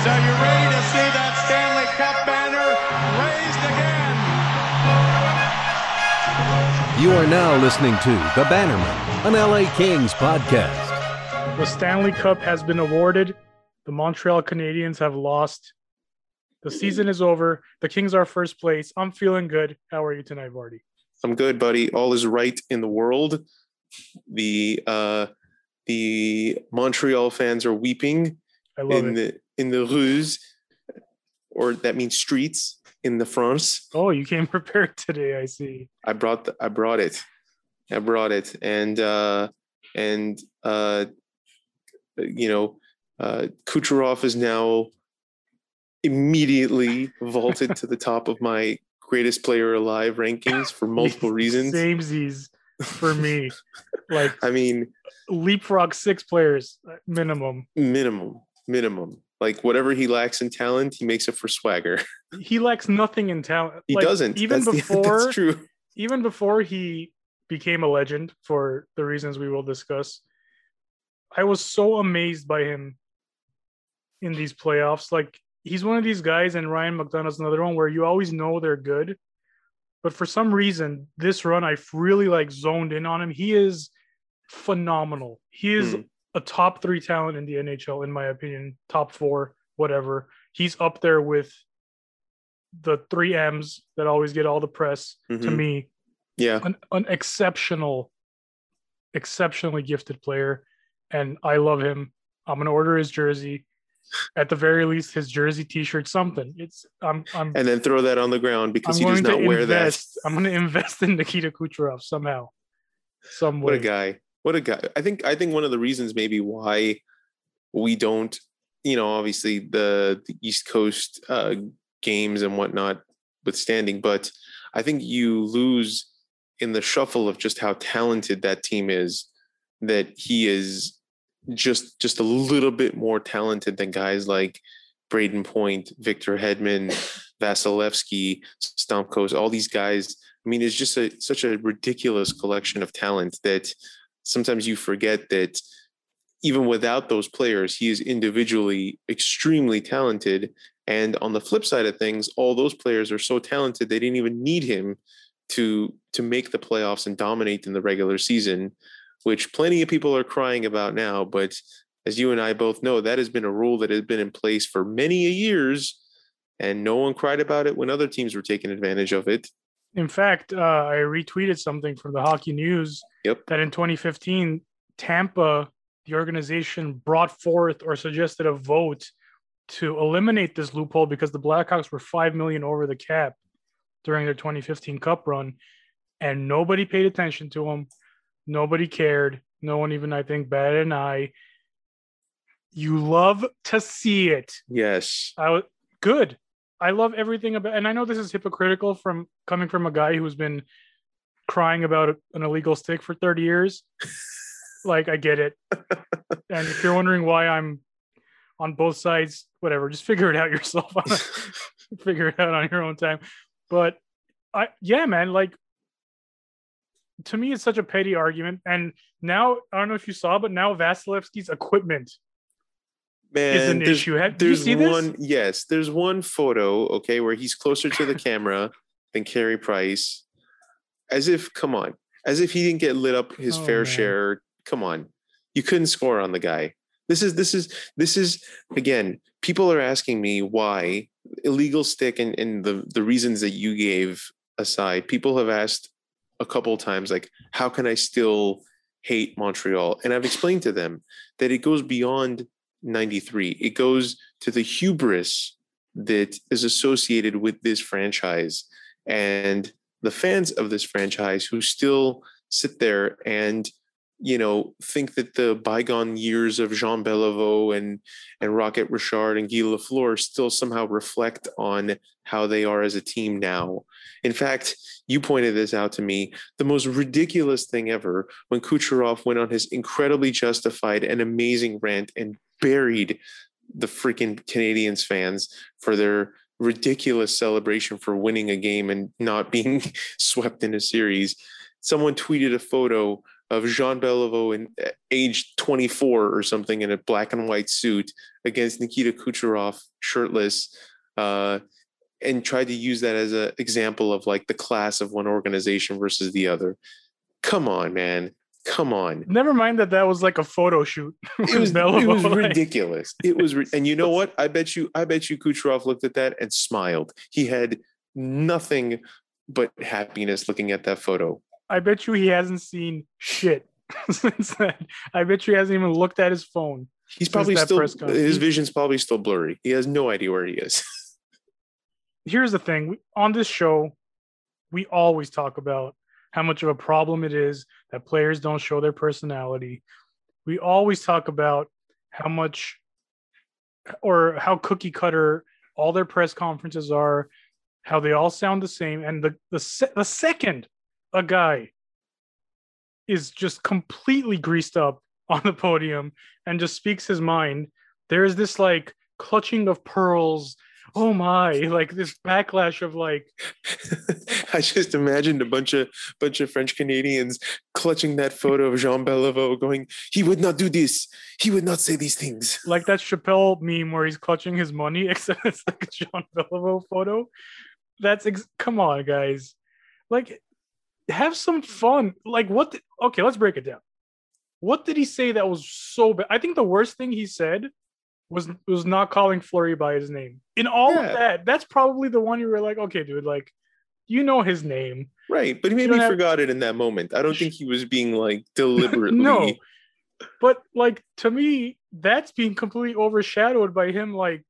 Are you ready to see that Stanley Cup banner raised again? You are now listening to The Bannerman, an LA Kings podcast. The Stanley Cup has been awarded. The Montreal Canadiens have lost. The season is over. The Kings are first place. I'm feeling good. How are you tonight, Vardy? I'm good, buddy. All is right in the world. The Montreal fans are weeping. I love it. In the rues, or that means streets in the France. Oh, you came prepared today. I see. I brought it. And Kucherov is now immediately vaulted to the top of my greatest player alive rankings for multiple reasons. Samesies for me. Leapfrog 6 players minimum. Minimum. Like, whatever he lacks in talent, he makes up for swagger. He lacks nothing in talent. He doesn't. That's true. Even before he became a legend, for the reasons we will discuss, I was so amazed by him in these playoffs. Like, he's one of these guys, and Ryan McDonough's another one, where you always know they're good. But for some reason, this run, I really, zoned in on him. He is phenomenal. He is a top 3 talent in the NHL, in my opinion, top 4, whatever. He's up there with the 3 M's that always get all the press. Mm-hmm. To me, yeah, an exceptionally gifted player, and I love him. I'm gonna order his jersey, at the very least, his jersey, T-shirt, something. And then throw that on the ground because he does not wear that. I'm gonna invest in Nikita Kucherov somehow, some way. What a guy. What a guy. I think one of the reasons maybe why we don't, obviously the East Coast games and whatnot withstanding, but I think you lose in the shuffle of just how talented that team is, that he is just a little bit more talented than guys like Brayden Point, Victor Hedman, Vasilevsky, Stamkos, all these guys. It's just such a ridiculous collection of talent that sometimes you forget that even without those players, he is individually extremely talented. And on the flip side of things, all those players are so talented, they didn't even need him to make the playoffs and dominate in the regular season, which plenty of people are crying about now. But as you and I both know, that has been a rule that has been in place for many years, and no one cried about it when other teams were taking advantage of it. In fact, I retweeted something from the Hockey News. Yep. That in 2015, Tampa, the organization, brought forth or suggested a vote to eliminate this loophole because the Blackhawks were $5 million over the cap during their 2015 Cup run, and nobody paid attention to them. Nobody cared. No one even, I think, batted an eye. You love to see it. Yes. Good. I love everything about, and I know this is hypocritical from coming from a guy who's been crying about an illegal stick for 30 years. I get it. And if you're wondering why I'm on both sides, whatever, just figure it out yourself. Figure it out on your own time. But to me, it's such a petty argument. And now, I don't know if you saw, but now Vasilevsky's equipment is an issue. Do you see this? Yes, there's one photo, where he's closer to the camera than Carey Price. As if he didn't get lit up his fair share. Come on. You couldn't score on the guy. This is again, people are asking me why illegal stick and the reasons that you gave aside, people have asked a couple of times, how can I still hate Montreal? And I've explained to them that it goes beyond 93. It goes to the hubris that is associated with this franchise and the fans of this franchise who still sit there and, think that the bygone years of Jean Beliveau and Rocket Richard and Guy Lafleur still somehow reflect on how they are as a team now. In fact, you pointed this out to me, the most ridiculous thing ever when Kucherov went on his incredibly justified and amazing rant and buried the freaking Canadiens fans for their ridiculous celebration for winning a game and not being swept in a series. Someone tweeted a photo of Jean Beliveau in age 24 or something in a black and white suit against Nikita Kucherov shirtless, and tried to use that as an example of like the class of one organization versus the other. Come on, man. Come on. Never mind that that was like a photo shoot. It was ridiculous. It was, and you know what? I bet you Kucherov looked at that and smiled. He had nothing but happiness looking at that photo. I bet you he hasn't seen shit since then. I bet you he hasn't even looked at his phone. He's probably still, his vision's probably still blurry. He has no idea where he is. Here's the thing. On this show, we always talk about how much of a problem it is that players don't show their personality. We always talk about how much or how cookie cutter all their press conferences are, how they all sound the same. And the second a guy is just completely greased up on the podium and just speaks his mind, there is this like clutching of pearls. Oh my, like this backlash of like I just imagined a bunch of French Canadians clutching that photo of Jean Beliveau going, he would not do this, he would not say these things. Like that Chappelle meme where he's clutching his money, except it's like a Jean Beliveau photo. Come on, guys. Like, have some fun. Like okay, let's break it down. What did he say that was so bad? I think the worst thing he said was not calling Fleury by his name. In all of that, that's probably the one you were like, okay, dude, like, you know his name. Right, but he maybe forgot it in that moment. I don't think he was being, like, deliberately. No, but, like, to me, that's being completely overshadowed by him, like,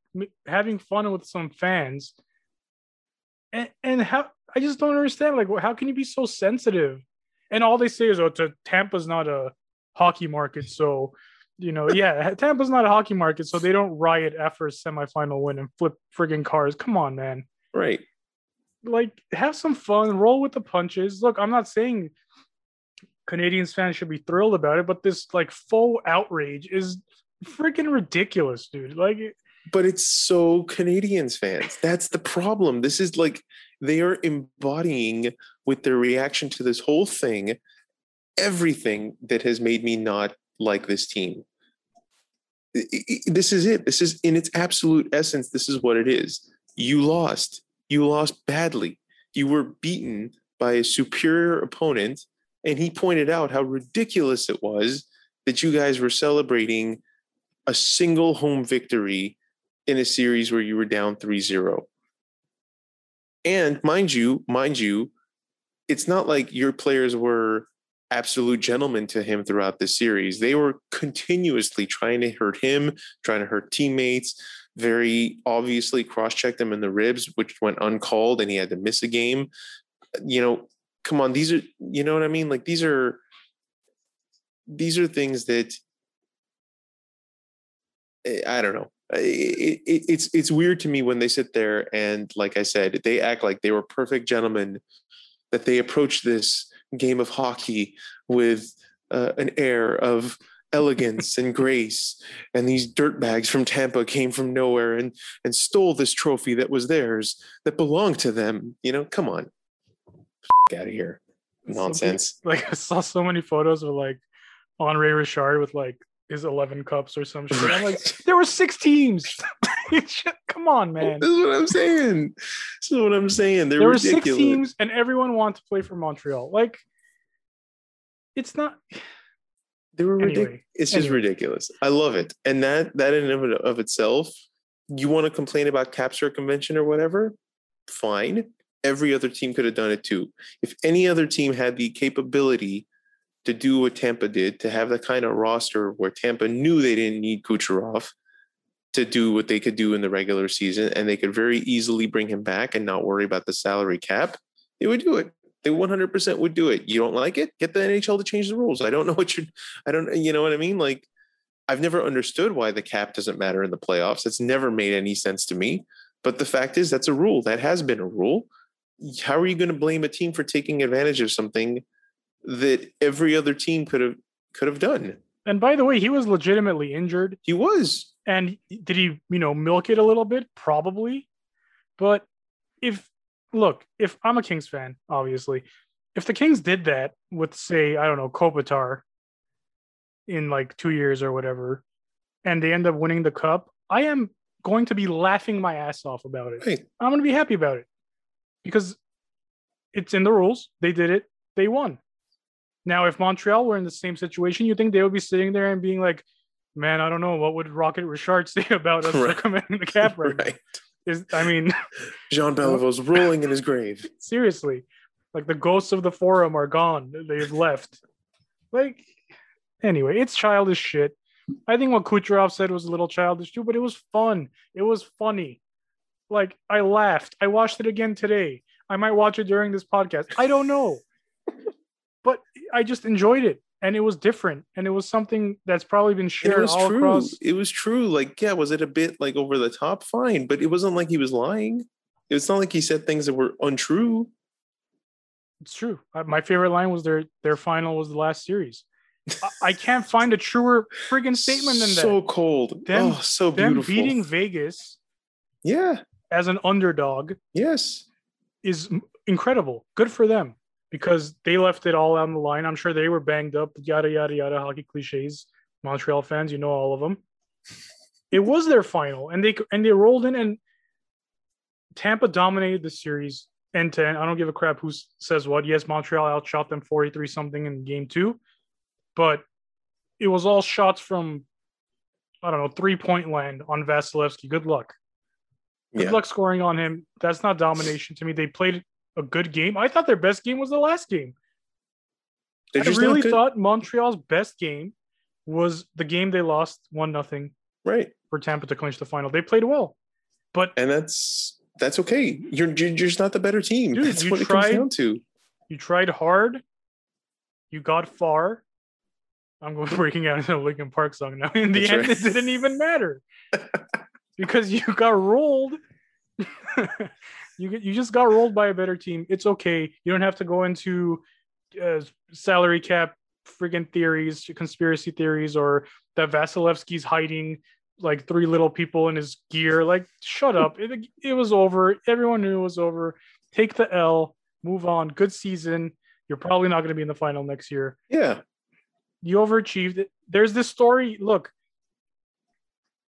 having fun with some fans. And how I just don't understand, like, how can you be so sensitive? And all they say is, oh, Tampa's not a hockey market, so... You know, yeah, Tampa's not a hockey market, so they don't riot after a semifinal win and flip friggin' cars. Come on, man. Right. Like, have some fun. Roll with the punches. Look, I'm not saying Canadiens fans should be thrilled about it, but this, like, faux outrage is friggin' ridiculous, dude. Like, but it's so Canadiens fans. That's the problem. This is, like, they are embodying with their reaction to this whole thing everything that has made me not like this team. This is it. This is in its absolute essence. This is what it is. You lost badly. You were beaten by a superior opponent. And he pointed out how ridiculous it was that you guys were celebrating a single home victory in a series where you were down 3-0. And mind you, it's not like your players were absolute gentlemen to him throughout the series. They were continuously trying to hurt him, trying to hurt teammates, very obviously cross-checked him in the ribs, which went uncalled and he had to miss a game. You know, come on, these are, you know what I mean? Like these are things that, I don't know. It's weird to me when they sit there and, like I said, they act like they were perfect gentlemen, that they approach this game of hockey with an air of elegance and grace, and these dirtbags from Tampa came from nowhere and stole this trophy that was theirs, that belonged to them. You know, come on, out of here, nonsense. Like I saw so many photos of like Andrei Richard with like his 11 cups or some shit. I'm like, there were 6 teams. Come on, man. This is what I'm saying. There were 6 teams and everyone wanted to play for Montreal. Like, it's not. They were ridiculous. It's just ridiculous. I love it. And that in and of itself, you want to complain about cap circumvention or whatever? Fine. Every other team could have done it too. If any other team had the capability to do what Tampa did, to have the kind of roster where Tampa knew they didn't need Kucherov to do what they could do in the regular season, and they could very easily bring him back and not worry about the salary cap, they would do it. They 100% would do it. You don't like it? Get the NHL to change the rules. You know what I mean? Like, I've never understood why the cap doesn't matter in the playoffs. It's never made any sense to me. But the fact is, that's a rule. That has been a rule. How are you going to blame a team for taking advantage of something that every other team could have done? And by the way, he was legitimately injured. He was. And did he, you know, milk it a little bit? Probably. But if I'm a Kings fan, obviously, if the Kings did that with, say, I don't know, Kopitar in like 2 years or whatever, and they end up winning the cup, I am going to be laughing my ass off about it. Right. I'm going to be happy about it because it's in the rules. They did it. They won. Now, if Montreal were in the same situation, you think they would be sitting there and being like, man, I don't know. What would Rocket Richard say about us recommending the cap right? I mean, Jean Beliveau's rolling in his grave. Seriously. Like, the ghosts of the forum are gone. They've left. Like, anyway, it's childish shit. I think what Kucherov said was a little childish too, but it was fun. It was funny. Like, I laughed. I watched it again today. I might watch it during this podcast. I don't know. But I just enjoyed it. And it was different. And it was something that's probably been shared all across. It was true. Like, yeah, was it a bit, like, over the top? Fine. But it wasn't like he was lying. It's not like he said things that were untrue. It's true. My favorite line was their final was the last series. I can't find a truer friggin' statement than that. So cold. So beautiful. Them beating Vegas as an underdog is incredible. Good for them. Because they left it all on the line. I'm sure they were banged up, yada, yada, yada, hockey cliches. Montreal fans, you know all of them. It was their final, and they rolled in, and Tampa dominated the series end to end. I don't give a crap who says what. Yes, Montreal outshot them 43-something in game two, but it was all shots from, I don't know, three-point land on Vasilevsky. Good luck. Good luck scoring on him. That's not domination to me. They played a good game. I thought their best game was the last game. I really thought Montreal's best game was the game they lost 1-0 for Tampa to clinch the final. They played well, and that's okay. You're just not the better team. Dude, that's what it comes down to. You tried hard. You got far. I'm going breaking out into a Linkin Park song now. In the end, it didn't even matter because you got rolled. You just got rolled by a better team. It's okay. You don't have to go into salary cap friggin' theories, conspiracy theories, or that Vasilevsky's hiding like three little people in his gear. Like, shut up. It was over. Everyone knew it was over. Take the L. Move on. Good season. You're probably not going to be in the final next year. Yeah. You overachieved it. There's this story. Look,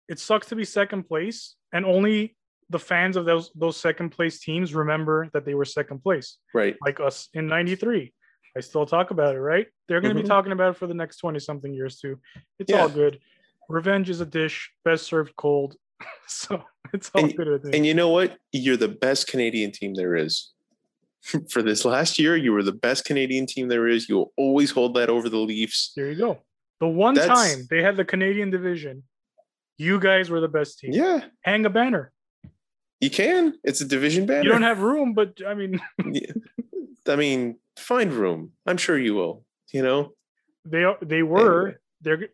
it sucks to be second place, and only the fans of those second place teams remember that they were second place, right? Like us in '93. I still talk about it, right? They're going to be talking about it for the next 20-something years too. It's all good. Revenge is a dish best served cold, so it's all good. I think. And you know what? You're the best Canadian team there is. For this last year, you were the best Canadian team there is. You'll always hold that over the Leafs. There you go. The one time they had the Canadian division, you guys were the best team. Yeah, hang a banner. You can. It's a division banner. You don't have room, but I mean, find room. I'm sure you will. You know, they're going to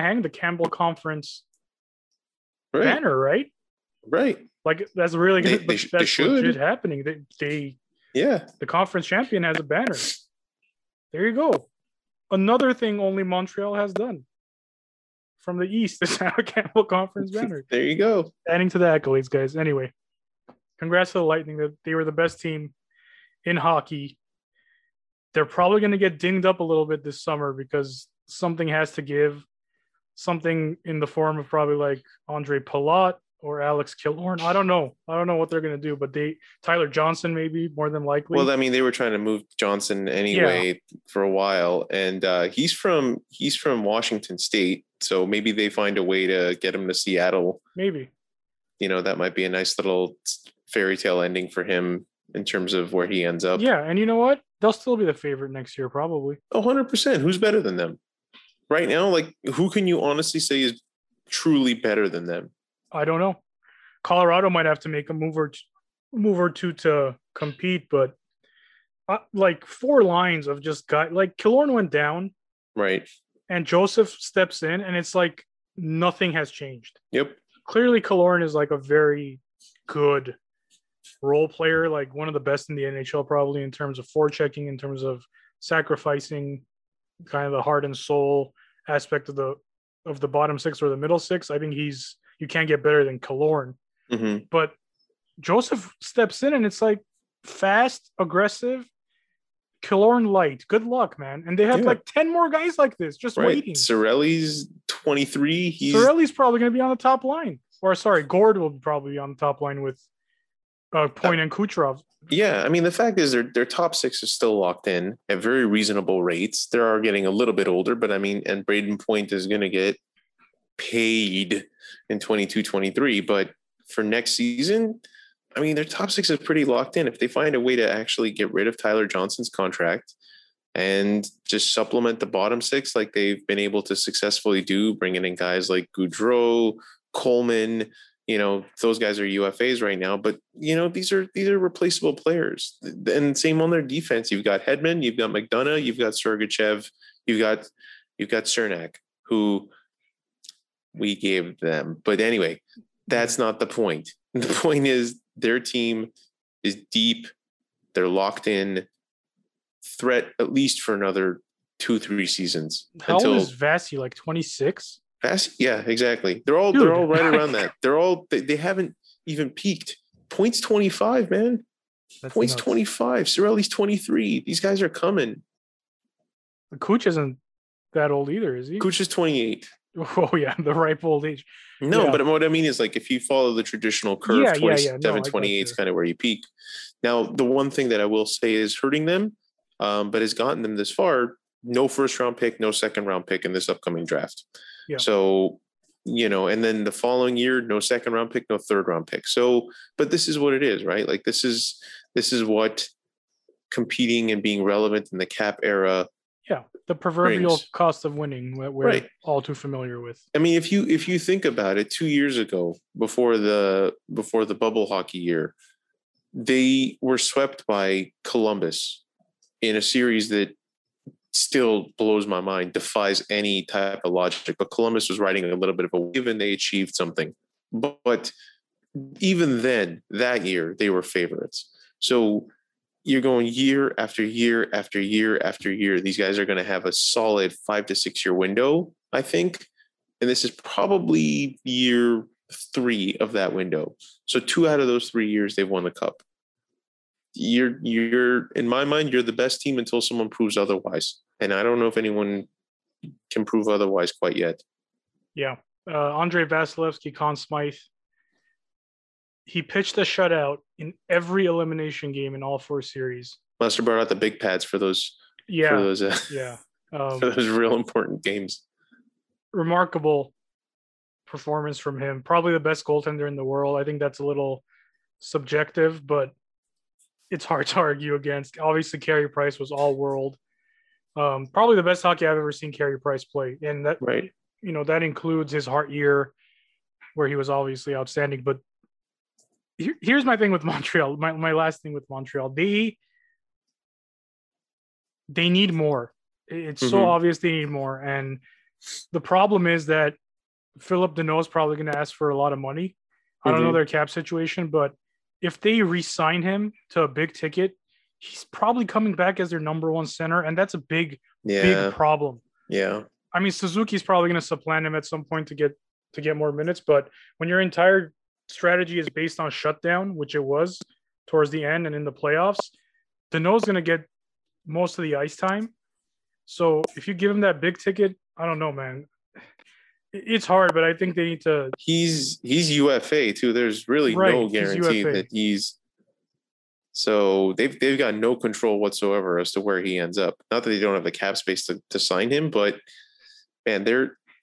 hang the Campbell Conference banner, right? Right. Like that's really good. That's should happening. The conference champion has a banner. There you go. Another thing only Montreal has done. From the East, is now a Campbell Conference banner. There you go. Adding to the accolades, guys. Anyway, congrats to the Lightning. They were the best team in hockey. They're probably going to get dinged up a little bit this summer because something has to give. Something in the form of probably like Andre Palat or Alex Killorn. I don't know what they're going to do, but Tyler Johnson maybe, more than likely. Well, I mean, they were trying to move Johnson anyway for a while, and he's from Washington State. So maybe they find a way to get him to Seattle. Maybe. You know, that might be a nice little fairy tale ending for him in terms of where he ends up. Yeah. And you know what? They'll still be the favorite next year, probably. 100%. Who's better than them right now? Like, who can you honestly say is truly better than them? I don't know. Colorado might have to make a move or two to compete, but like four lines of just guys. Like, Killorn went down. Right. And Joseph steps in, and it's like nothing has changed. Yep. Clearly, Killorn is like a very good role player, like one of the best in the NHL, probably in terms of forechecking, in terms of sacrificing kind of the heart and soul aspect of the bottom six or the middle six. I think you can't get better than Killorn. Mm-hmm. But Joseph steps in, and it's like fast, aggressive, Killorn Light. Good luck, man. And they have like 10 more guys like this just waiting. Cirelli's 23. Cirelli's probably going to be on the top line. Or sorry, Gord will probably be on the top line with Point and Kucherov. Yeah, I mean, the fact is their top six is still locked in at very reasonable rates. They are getting a little bit older, but I mean, and Brayden Point is going to get paid in 22-23. But for next season, I mean, their top six is pretty locked in. If they find a way to actually get rid of Tyler Johnson's contract and just supplement the bottom six like they've been able to successfully do, bringing in guys like Goudreau, Coleman, you know, those guys are UFAs right now, but you know, these are replaceable players. And same on their defense. You've got Hedman, you've got McDonough, you've got Sergachev, you've got Cernak, who we gave them. But anyway, that's not the point. The point is their team is deep. They're locked in threat, at least for another 2-3 seasons. How old is Vasi, like 26? Yeah, exactly. They're all right around that. They haven't even peaked. Point's 25, man. That's Point's nuts. 25. Cirelli's 23. These guys are coming. Kuch isn't that old either, is he? Kuch is 28. Oh yeah, the ripe old age. No, but what I mean is, like, if you follow the traditional curve, 27, 28 is kind of where you peak. Now, the one thing that I will say is hurting them, but has gotten them this far. No first round pick, no second round pick in this upcoming draft. Yeah. So, you know, and then the following year, no second round pick, no third round pick. So, but this is what it is, right? Like this is what competing and being relevant in the cap era. Yeah. The proverbial cost of winning that we're all too familiar with. I mean, if you think about it, 2 years ago, before the bubble hockey year, they were swept by Columbus in a series that still blows my mind, defies any type of logic. But Columbus was riding a little bit of a wave and they achieved something. But even then, that year, they were favorites. So you're going year after year after year after year. These guys are going to have a solid 5 to 6 year window, I think. And this is probably year 3 of that window. So 2 out of those 3 years, they've won the cup. You're in my mind, you're the best team until someone proves otherwise. And I don't know if anyone can prove otherwise quite yet. Yeah. Andrei Vasilevsky, Conn Smythe. He pitched a shutout in every elimination game in all 4 series. Lester brought out the big pads for those. Yeah. For those real important games. Remarkable performance from him. Probably the best goaltender in the world. I think that's a little subjective, but it's hard to argue against. Obviously, Carey Price was all world. Probably the best hockey I've ever seen Carey Price play. And that, you know, that includes his heart year where he was obviously outstanding. But here's my thing with Montreal. My last thing with Montreal, they need more. It's so obvious they need more. And the problem is that Philip Deneau is probably going to ask for a lot of money. I don't know their cap situation, but if they re-sign him to a big ticket, he's probably coming back as their number 1 center, and that's a big problem. Yeah. I mean, Suzuki's probably going to supplant him at some point to get more minutes, but when your entire strategy is based on shutdown, which it was towards the end and in the playoffs, Deneau's going to get most of the ice time. So if you give him that big ticket, I don't know, man. It's hard, but I think they need to. He's UFA too. There's really no guarantee that he's. So they've got no control whatsoever as to where he ends up. Not that they don't have the cap space to sign him, but man,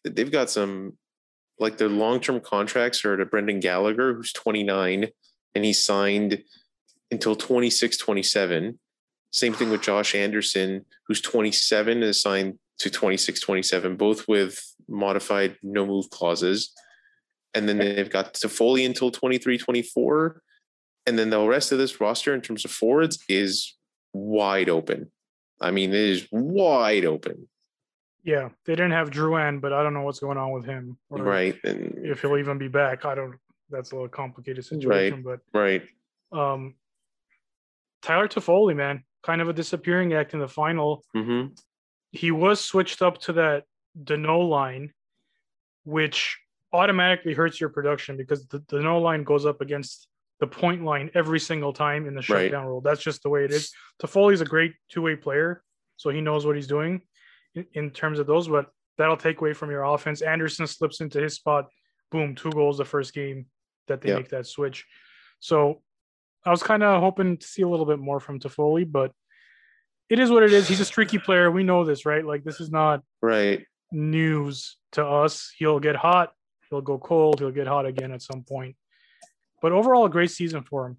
they've got some, like, their long-term contracts are to Brendan Gallagher, who's 29, and he signed until 26-27. Same thing with Josh Anderson, who's 27 and is signed to 26-27, both with modified no move clauses. And then they've got Toffoli until 23-24. And then the rest of this roster in terms of forwards is wide open. I mean, it is wide open. Yeah. They didn't have Drouin, but I don't know what's going on with him. Right. And if he'll even be back, that's a little complicated situation, but Tyler Toffoli, man, kind of a disappearing act in the final. Mm-hmm. He was switched up to that Deneau line, which automatically hurts your production because the Deneau line goes up against the point line every single time in the shutdown role. That's just the way it is. Toffoli's a great two-way player, so he knows what he's doing in terms of those, but that'll take away from your offense. Anderson slips into his spot. Boom, 2 goals the first game that they make that switch. So I was kind of hoping to see a little bit more from Toffoli, but it is what it is. He's a streaky player. We know this, right? Like, this is not news to us. He'll get hot. He'll go cold. He'll get hot again at some point. But overall, a great season for him.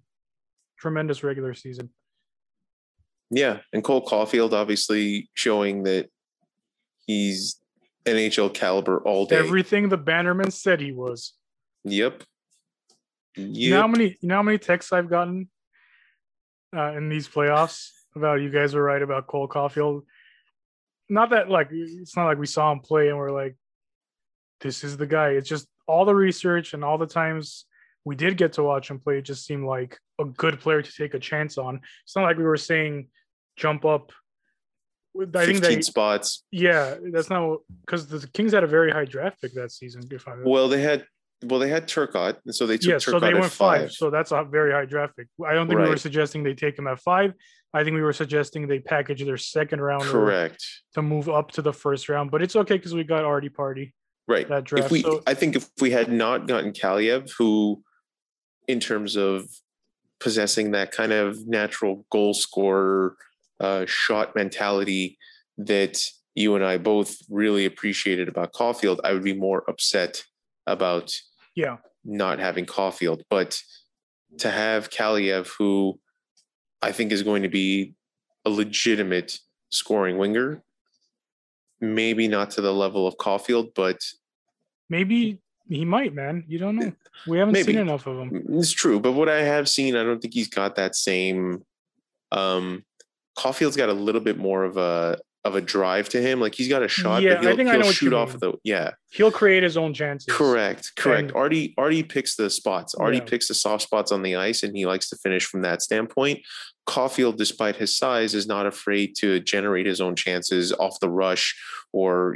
Tremendous regular season. Yeah, and Cole Caufield obviously showing that he's NHL caliber all day. Everything the Bannerman said he was. Yep. You know how many texts I've gotten in these playoffs about you guys were right about Cole Caufield. Not that, like, it's not like we saw him play and we're like, this is the guy. It's just all the research and all the times we did get to watch him play. It just seemed like a good player to take a chance on. It's not like we were saying jump up. I think 15 spots. Yeah, that's not because the Kings had a very high draft pick that season. They had Turcotte, and so they took Turcotte. So they went 5. So that's a very high draft pick. I don't think we were suggesting they take him at 5. I think we were suggesting they package their second round to move up to the first round. But it's okay because we got Artie Party that draft. I think if we had not gotten Kaliev, who, in terms of possessing that kind of natural goal scorer, shot mentality that you and I both really appreciated about Caufield, I would be more upset about not having Caufield. But to have Kaliev, who I think is going to be a legitimate scoring winger, maybe not to the level of Caufield, but maybe he might, man. You don't know. We haven't seen enough of him. It's true. But what I have seen, I don't think he's got that same Caulfield's got a little bit more of a drive to him. Like, he's got a shot, but he'll shoot off of the He'll create his own chances. Correct. And Artie picks the spots. Artie picks the soft spots on the ice, and he likes to finish from that standpoint. Caufield, despite his size, is not afraid to generate his own chances off the rush, or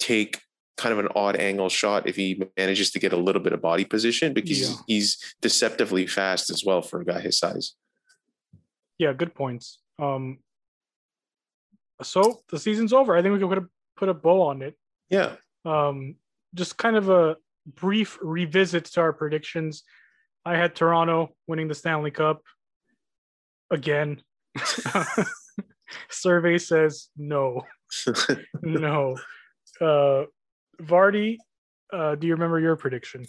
take kind of an odd angle shot if he manages to get a little bit of body position, because he's deceptively fast as well for a guy his size. Yeah, good points. So the season's over. I think we can put a bow on it. Yeah. Just kind of a brief revisit to our predictions. I had Toronto winning the Stanley Cup again. Survey says no. No. Vardy, do you remember your prediction?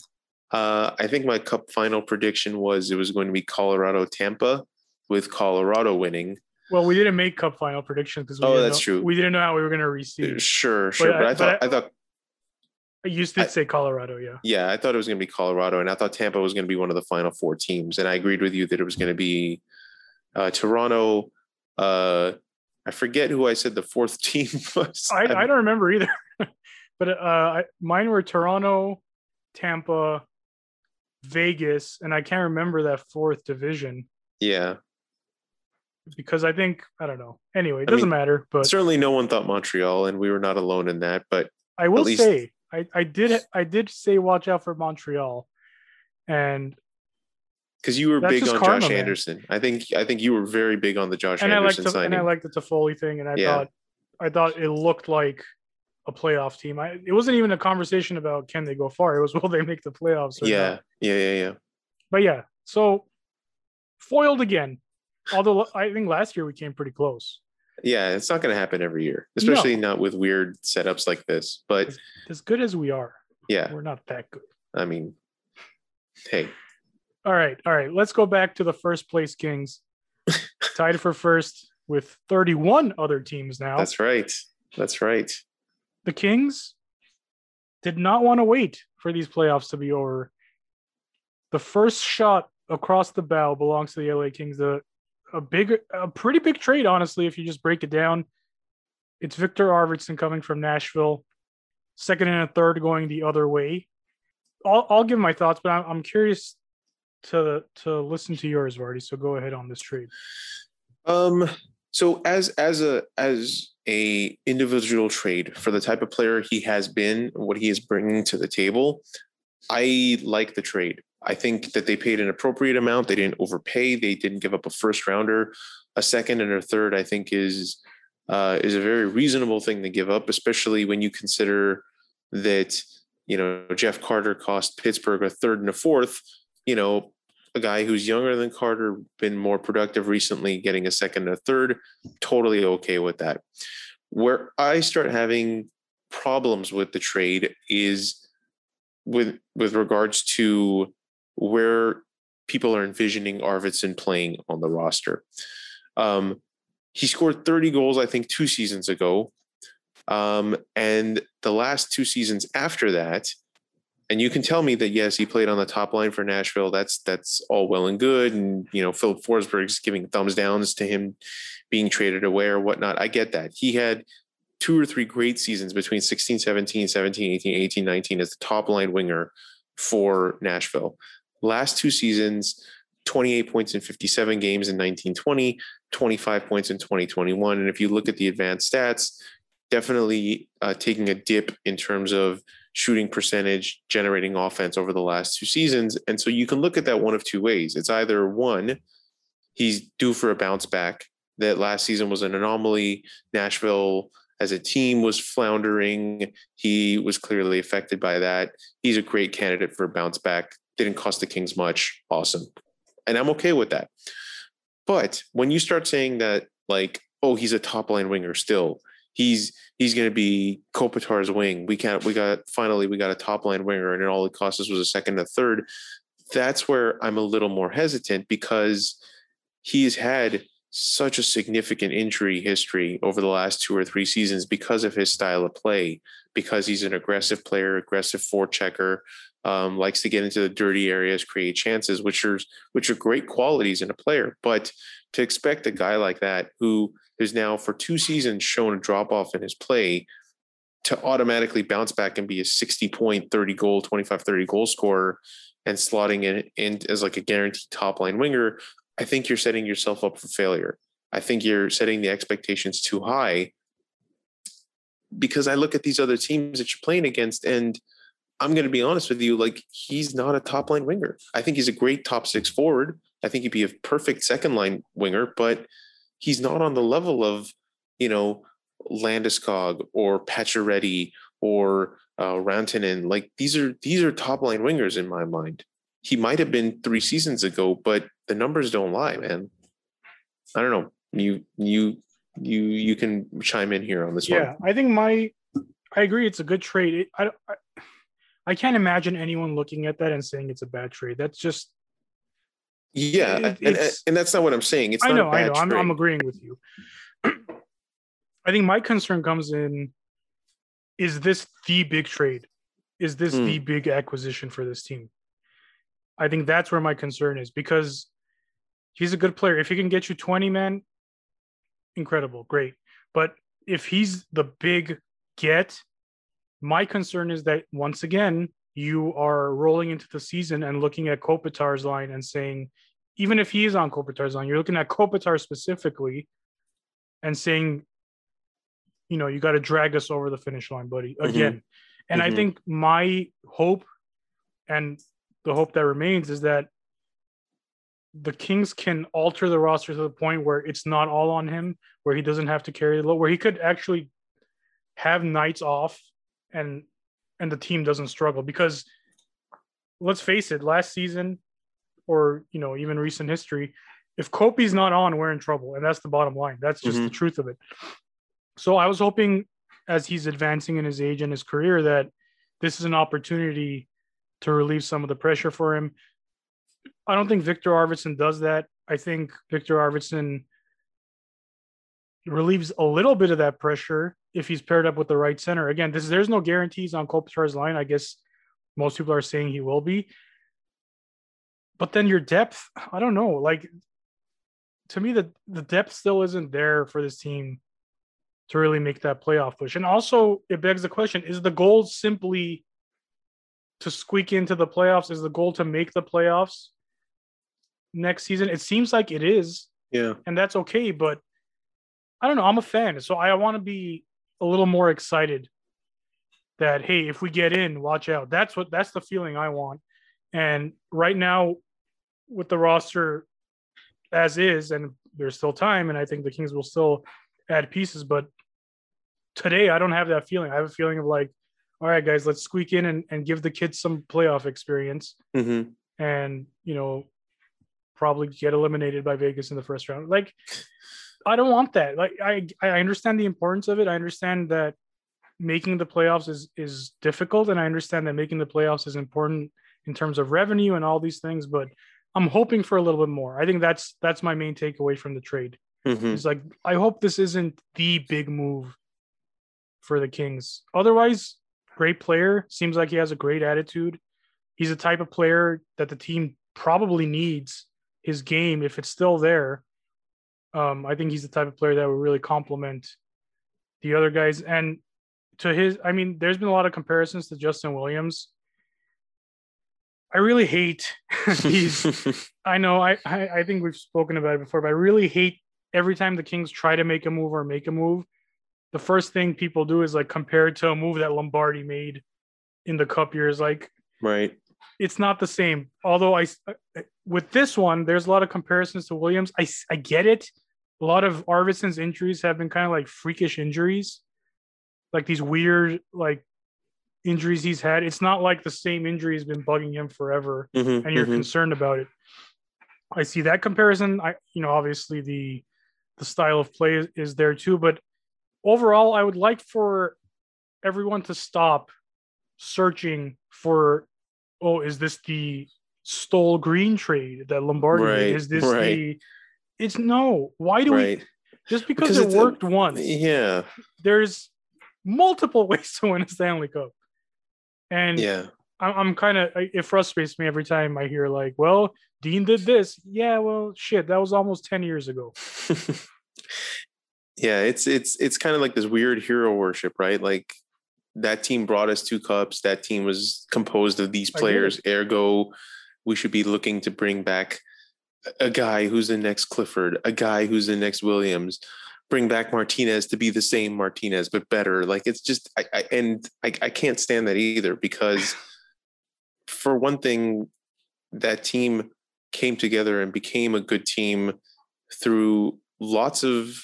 I think my cup final prediction was it was going to be Colorado-Tampa, with Colorado winning. Well, we didn't make cup final predictions because true. We didn't know how we were going to receive. Sure. But I thought you did say Colorado. Yeah. Yeah. I thought it was going to be Colorado, and I thought Tampa was going to be one of the final 4 teams. And I agreed with you that it was going to be Toronto. I forget who I said the 4th team was. I don't remember either, but mine were Toronto, Tampa, Vegas. And I can't remember that 4th division. Yeah. Because I don't know. Anyway, it doesn't matter. But certainly no one thought Montreal, and we were not alone in that. But I will say I did say watch out for Montreal, and because you were big on Josh Anderson, man. I think you were very big on the Josh Anderson signing. And I liked the Toffoli thing, and I thought it looked like a playoff team. It wasn't even a conversation about can they go far. It was, will they make the playoffs? Yeah. But yeah, so foiled again. Although I think last year we came pretty close. Yeah, it's not going to happen every year, especially not with weird setups like this. But as good as we are, we're not that good. I mean, hey. All right. Let's go back to the first place Kings, tied for first with 31 other teams now. That's right. The Kings did not want to wait for these playoffs to be over. The first shot across the bow belongs to the LA Kings. A pretty big trade, honestly, if you just break it down. It's Viktor Arvidsson coming from Nashville, 2nd and 3rd going the other way. I'll give my thoughts, but I'm curious to listen to yours, Vardy. So go ahead on this trade. So as a individual trade for the type of player he has been, what he is bringing to the table, I like the trade. I think that they paid an appropriate amount. They didn't overpay. They didn't give up a first rounder. A second and a third, I think, is a very reasonable thing to give up, especially when you consider that, you know, Jeff Carter cost Pittsburgh a third and a fourth, you know, a guy who's younger than Carter, been more productive recently, getting a second and a third, totally okay with that. Where I start having problems with the trade is with regards to where people are envisioning Arvidsson playing on the roster. He scored 30 goals, I think, 2 seasons ago. And the last 2 seasons after that, and you can tell me that, yes, he played on the top line for Nashville. That's all well and good. And, you know, Philip Forsberg's giving thumbs downs to him being traded away or whatnot. I get that. He had 2 or 3 great seasons between 16, 17, 17, 18, 18, 19 as the top line winger for Nashville. Last 2 seasons, 28 points in 57 games in 1920, 25 points in 2021. And if you look at the advanced stats, definitely taking a dip in terms of shooting percentage, generating offense over the last 2 seasons. And so you can look at that one of 2 ways. It's either one, he's due for a bounce back. That last season was an anomaly. Nashville as a team was floundering. He was clearly affected by that. He's a great candidate for a bounce back. Didn't cost the Kings much. Awesome. And I'm okay with that. But when you start saying that, like, oh, he's a top line winger still, he's going to be Kopitar's wing. We got a top line winger, and all it cost us was a second, a third. That's where I'm a little more hesitant, because he's had such a significant injury history over the last 2 or 3 seasons because of his style of play, because he's an aggressive player, aggressive forechecker, likes to get into the dirty areas, create chances, which are great qualities in a player. But to expect a guy like that, who is now for 2 seasons shown a drop off in his play, to automatically bounce back and be a 60 point, 30 goal, 25, 30 goal scorer and slotting in as like a guaranteed top line winger, I think you're setting yourself up for failure. I think you're setting the expectations too high, because I look at these other teams that you're playing against, and I'm going to be honest with you, like, he's not a top line winger. I think he's a great top 6 forward. I think he'd be a perfect second line winger, but he's not on the level of, you know, Landeskog or Pacioretty or Rantanen. Like, these are top line wingers in my mind. He might have been 3 seasons ago, but the numbers don't lie, man. I don't know. You can chime in here on this one. Yeah, I agree. It's a good trade. I can't imagine anyone looking at that and saying it's a bad trade. That's just. Yeah. And that's not what I'm saying. It's not a bad trade. I'm agreeing with you. I think my concern comes in, is this the big trade? Is this the big acquisition for this team? I think that's where my concern is, because he's a good player. If he can get you 20, man, incredible, great. But if he's the big get, my concern is that, once again, you are rolling into the season and looking at Kopitar's line and saying, even if he is on Kopitar's line, you're looking at Kopitar specifically and saying, you know, you got to drag us over the finish line, buddy, again. Mm-hmm. And I think my hope, and the hope that remains, is that the Kings can alter the roster to the point where it's not all on him, where he doesn't have to carry the load, where he could actually have nights off and the team doesn't struggle. Because let's face it, last season, or, you know, even recent history, if Kopi's not on, we're in trouble. And that's the bottom line. That's just the truth of it. So I was hoping, as he's advancing in his age and his career, that this is an opportunity to relieve some of the pressure for him. I don't think Viktor Arvidsson does that. I think Viktor Arvidsson relieves a little bit of that pressure if he's paired up with the right center. Again, there's no guarantees on Kopitar's line. I guess most people are saying he will be. But then your depth, I don't know. Like, to me, the depth still isn't there for this team to really make that playoff push. And also, it begs the question, is the goal simply to squeak into the playoffs? Is the goal to make the playoffs next season? It seems like it is. Yeah. And that's okay, but I don't know. I'm a fan, so I want to be a little more excited that, hey, if we get in, watch out. That's the feeling I want. And right now with the roster as is, and there's still time, and I think the Kings will still add pieces, but today I don't have that feeling. I have a feeling of like, all right, guys, let's squeak in and give the kids some playoff experience and, you know, probably get eliminated by Vegas in the first round. Like, I don't want that. Like, I understand the importance of it. I understand that making the playoffs is difficult, and I understand that making the playoffs is important in terms of revenue and all these things, but I'm hoping for a little bit more. I think that's my main takeaway from the trade. It's like, I hope this isn't the big move for the Kings. Otherwise, great player. Seems like he has a great attitude. He's the type of player that the team probably needs, his game, if it's still there. I think he's the type of player that would really complement the other guys. And to his, I mean, there's been a lot of comparisons to Justin Williams. I really hate these. I know I think we've spoken about it before, but I really hate every time the Kings try to make a move or make a move. The first thing people do is like compare it to a move that Lombardi made in the Cup years. Like, right. It's not the same. Although with this one, there's a lot of comparisons to Williams. I get it. A lot of Arvidsson's injuries have been kind of like freakish injuries, like these weird like injuries he's had. It's not like the same injury has been bugging him forever, and you're concerned about it. I see that comparison. You know, obviously the style of play is there too, but overall, I would like for everyone to stop searching for, oh, is this the Stoll Green trade that Lombardi made? Is this the? It's no. Why do we? Just because it worked once. Yeah. There's multiple ways to win a Stanley Cup, and I'm kind of, it frustrates me every time I hear like, well, Dean did this. Yeah, well, shit, that was almost 10 years ago. Yeah, it's kind of like this weird hero worship, right? Like, that team brought us two cups. That team was composed of these players. Ergo, we should be looking to bring back a guy who's the next Clifford, a guy who's the next Williams, bring back Martinez to be the same Martinez, but better. Like, it's just, I can't stand that either, because for one thing, that team came together and became a good team through lots of,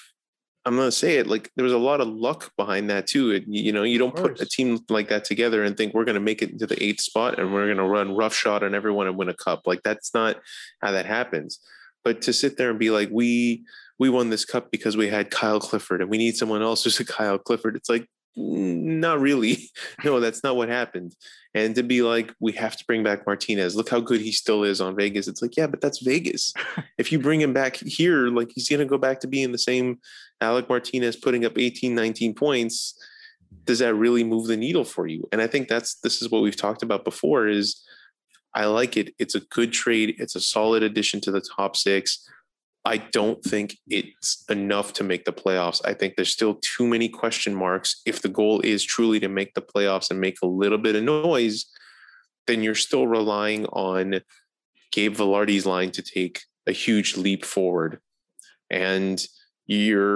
I'm going to say it, like, there was a lot of luck behind that too. You know, you don't put a team like that together and think we're going to make it into the 8th spot and we're going to run roughshod on everyone and win a cup. Like, that's not how that happens. But to sit there and be like, we won this cup because we had Kyle Clifford and we need someone else who's a Kyle Clifford. It's like, not really. No, that's not what happened. And to be like, we have to bring back Martinez, look how good he still is on Vegas. It's like, yeah, but that's Vegas. If you bring him back here, like, he's going to go back to being the same Alec Martinez putting up 18, 19 points. Does that really move the needle for you? And I think this is what we've talked about before, is I like it. It's a good trade. It's a solid addition to the top six. I don't think it's enough to make the playoffs. I think there's still too many question marks. If the goal is truly to make the playoffs and make a little bit of noise, then you're still relying on Gabe Vilardi's line to take a huge leap forward. And I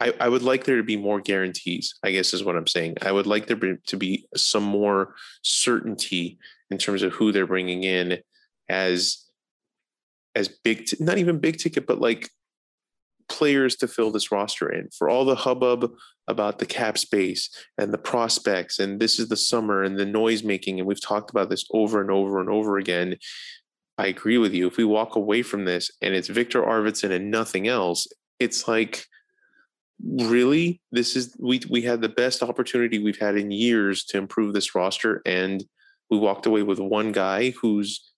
would like there to be more guarantees, I guess is what I'm saying. I would like there to be some more certainty in terms of who they're bringing in as not even big ticket, but like players to fill this roster in. For all the hubbub about the cap space and the prospects, and this is the summer and the noise making, and we've talked about this over and over and over again. I agree with you. If we walk away from this and it's Viktor Arvidsson and nothing else, it's like, really, this is, we had the best opportunity we've had in years to improve this roster, and we walked away with one guy who's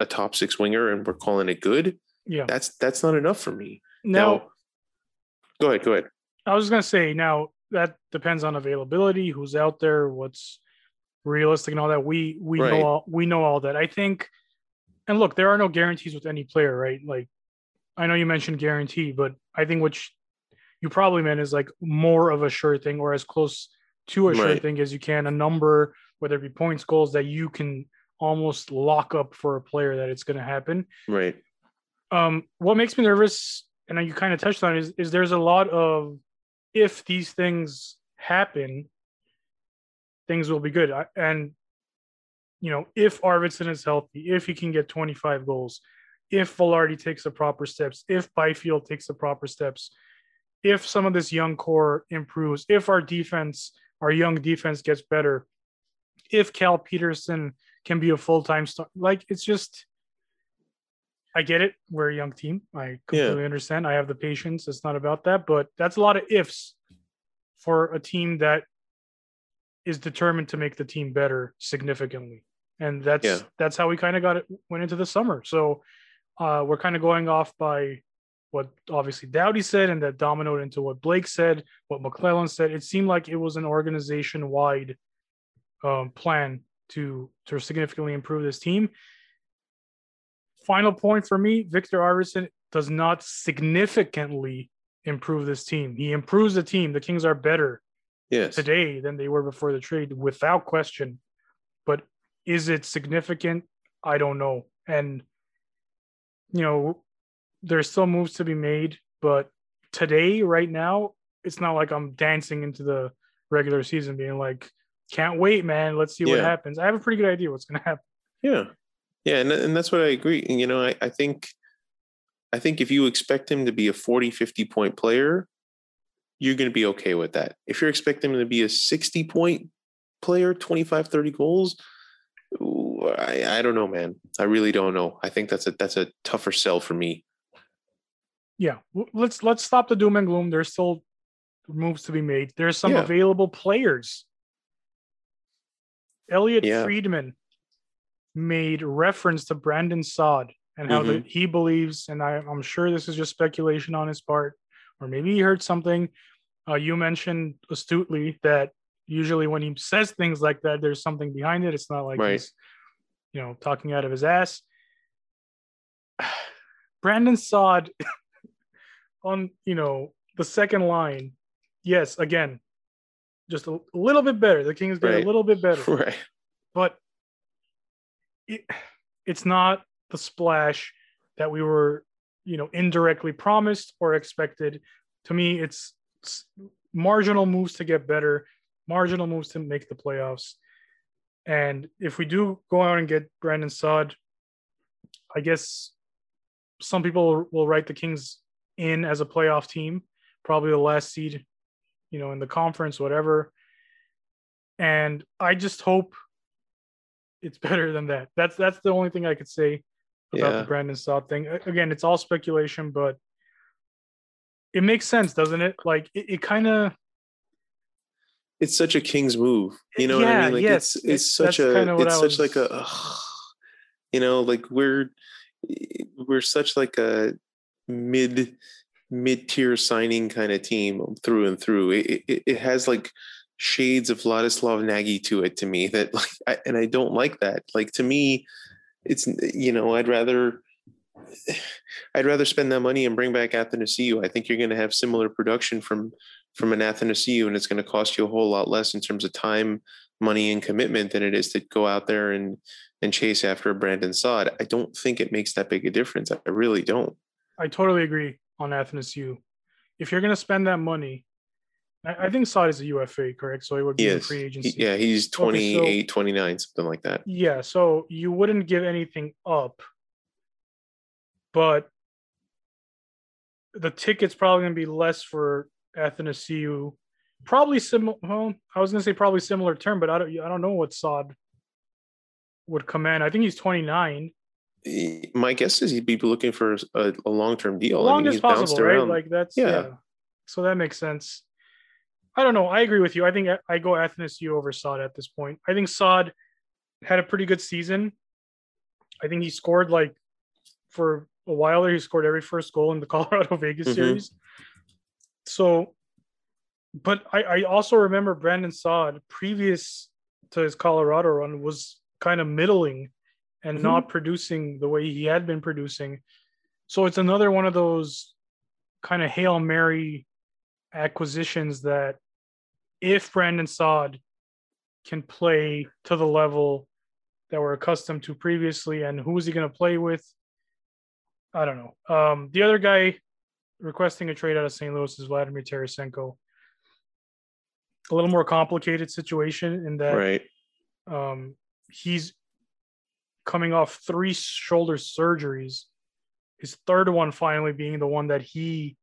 a top six winger and we're calling it good. Yeah, that's not enough for me. Now go ahead. I was gonna say, now that depends on availability, who's out there, what's realistic and all that. We know all that. I think, and look, there are no guarantees with any player, right? Like, I know you mentioned guarantee, but I think what you probably meant is like more of a sure thing, or as close to a sure thing as you can, a number, whether it be points, goals, that you can almost lock up for a player that it's going to happen. Right. What makes me nervous, and you kind of touched on it, is there's a lot of, if these things happen, things will be good. And, you know, if Arvidsson is healthy, if he can get 25 goals, if Vilardi takes the proper steps, if Byfield takes the proper steps, if some of this young core improves, if our defense, our young defense gets better, if Cal Peterson can be a full-time star, like, it's just, I get it. We're a young team. I completely understand. I have the patience. It's not about that, but that's a lot of ifs for a team that is determined to make the team better significantly. And that's how we kind of went into the summer. So we're kind of going off by what obviously Doughty said, and that dominoed into what Blake said, what McClellan said. It seemed like it was an organization-wide plan to significantly improve this team. Final point for me, Viktor Arvidsson does not significantly improve this team. He improves the team. The Kings are better today than they were before the trade, without question. But is it significant? I don't know. And, you know, there's still moves to be made, but today, right now, it's not like I'm dancing into the regular season being like, can't wait, man. Let's see what happens. I have a pretty good idea what's going to happen. Yeah. And that's what I agree. And, you know, I think if you expect him to be a 40-50 point player, you're going to be okay with that. If you're expecting him to be a 60 point player, 25-30 goals, I don't know, man. I really don't know. I think that's a tougher sell for me. Yeah, let's stop the doom and gloom. There's still moves to be made. There's some available players. Elliot Friedman made reference to Brandon Saad and how he believes, and I'm sure this is just speculation on his part, or maybe he heard something. You mentioned astutely that usually when he says things like that, there's something behind it. It's not like he's, you know, talking out of his ass. Brandon Saad on, you know, the second line. Yes, again, just a little bit better. The Kings get a little bit better. Right. But it's not the splash that we were, you know, indirectly promised or expected. To me, it's marginal moves to get better, marginal moves to make the playoffs. And if we do go out and get Brandon Saad, I guess some people will write the Kings in as a playoff team, probably the last seed, you know, in the conference, whatever. And I just hope it's better than that. That's the only thing I could say about the Brandon Saad thing. Again, it's all speculation, but it makes sense, doesn't it? Like it kind of. It's such a Kings move, you know what I mean? Like you know, like we're such like a mid-tier signing kind of team through and through. It has like shades of Vladislav Nagy to it, to me, that like, and I don't like that. Like, to me, it's, you know, I'd rather spend that money and bring back Athanasiou. I think you're going to have similar production from an Athanasiou, and it's going to cost you a whole lot less in terms of time, money, and commitment than it is to go out there and chase after Brandon Saad. I don't think it makes that big a difference. I really don't. I totally agree on Athanasiou. If you're going to spend that money, I think Saad is a UFA, correct? So he would be a free agency. Yeah, he's 28, 29, something like that. Yeah, so you wouldn't give anything up, but the ticket's probably going to be less for Athanasiou. Probably similar. Well, I was going to say probably similar term, but I don't know what Saad would command. I think he's 29. My guess is he'd be looking for a long-term deal. As long as possible, right? Around. Like that's So that makes sense. I don't know. I agree with you. I think I go Athanasiou over Saad at this point. I think Saad had a pretty good season. I think he scored, like, for a while there, he scored every first goal in the Colorado Vegas series. So, but I also remember Brandon Saad, previous to his Colorado run, was kind of middling and not producing the way he had been producing. So it's another one of those kind of Hail Mary acquisitions that if Brandon Saad can play to the level that we're accustomed to previously, and who is he going to play with? I don't know. The other guy requesting a trade out of St. Louis is Vladimir Tarasenko. a little more complicated situation in that he's coming off three shoulder surgeries, his third one finally being the one that he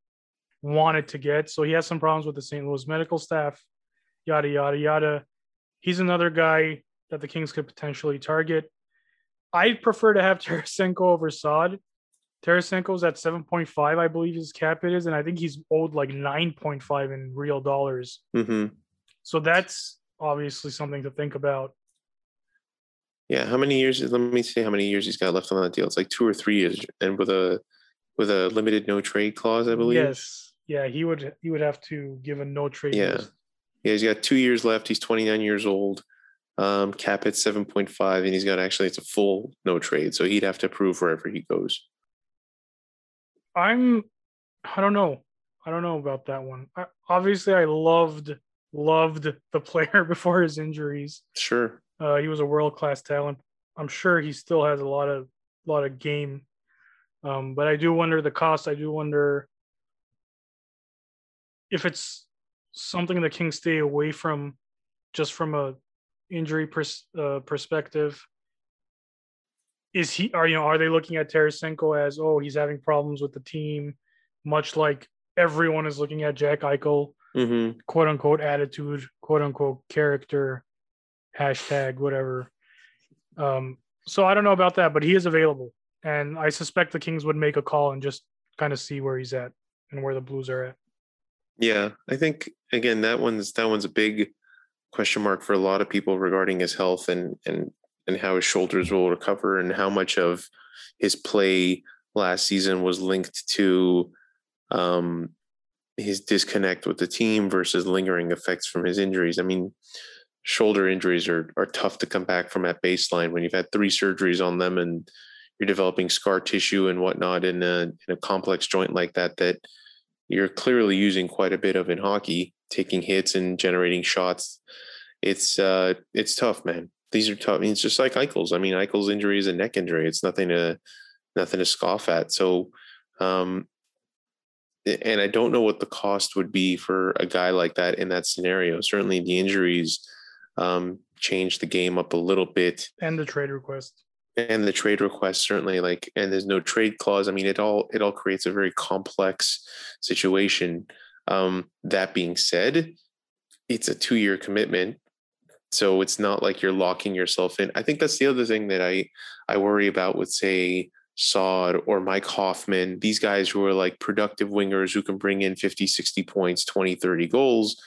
wanted to get. So he has some problems with the St. Louis medical staff, yada, yada, yada. He's another guy that the Kings could potentially target. I'd prefer to have Tarasenko over Saad. Tarasenko's at 7.5, I believe his cap it is, and I think he's owed like 9.5 in real dollars. Mm-hmm. So that's obviously something to think about. Yeah, how many years? Let me see how many years he's got left on that deal. It's like 2 or 3 years, and with a limited no trade clause, I believe. Yes, yeah, he would have to give a no trade. Yeah, list. Yeah, he's got 2 years left. He's 29 years old. Cap at 7.5, and he's got it's a full no trade, so he'd have to approve wherever he goes. I don't know about that one. I loved the player before his injuries. Sure. He was a world-class talent. I'm sure he still has a lot of game. But I do wonder the cost. I do wonder if it's something the Kings stay away from just from a injury perspective. Are they looking at Tarasenko as, oh, he's having problems with the team, much like everyone is looking at Jack Eichel, mm-hmm. quote unquote attitude, quote unquote character, hashtag whatever. So I don't know about that, but he is available, and I suspect the Kings would make a call and just kind of see where he's at and where the Blues are at. Yeah, I think again that one's a big question mark for a lot of people regarding his health and how his shoulders will recover and how much of his play last season was linked to his disconnect with the team versus lingering effects from his injuries. I mean, shoulder injuries are tough to come back from at baseline when you've had three surgeries on them and you're developing scar tissue and whatnot in a complex joint like that you're clearly using quite a bit of in hockey, taking hits and generating shots. It's tough, man. These are tough. I mean, it's just like Eichel's. I mean, Eichel's injury is a neck injury. It's nothing to scoff at. So, and I don't know what the cost would be for a guy like that in that scenario. Certainly the injuries changed the game up a little bit. And the trade request, certainly, like, and there's no trade clause. I mean, it all creates a very complex situation. That being said, it's a 2-year commitment. So it's not like you're locking yourself in. I think that's the other thing that I worry about with, say, Saad or Mike Hoffman, these guys who are like productive wingers who can bring in 50, 60 points, 20, 30 goals.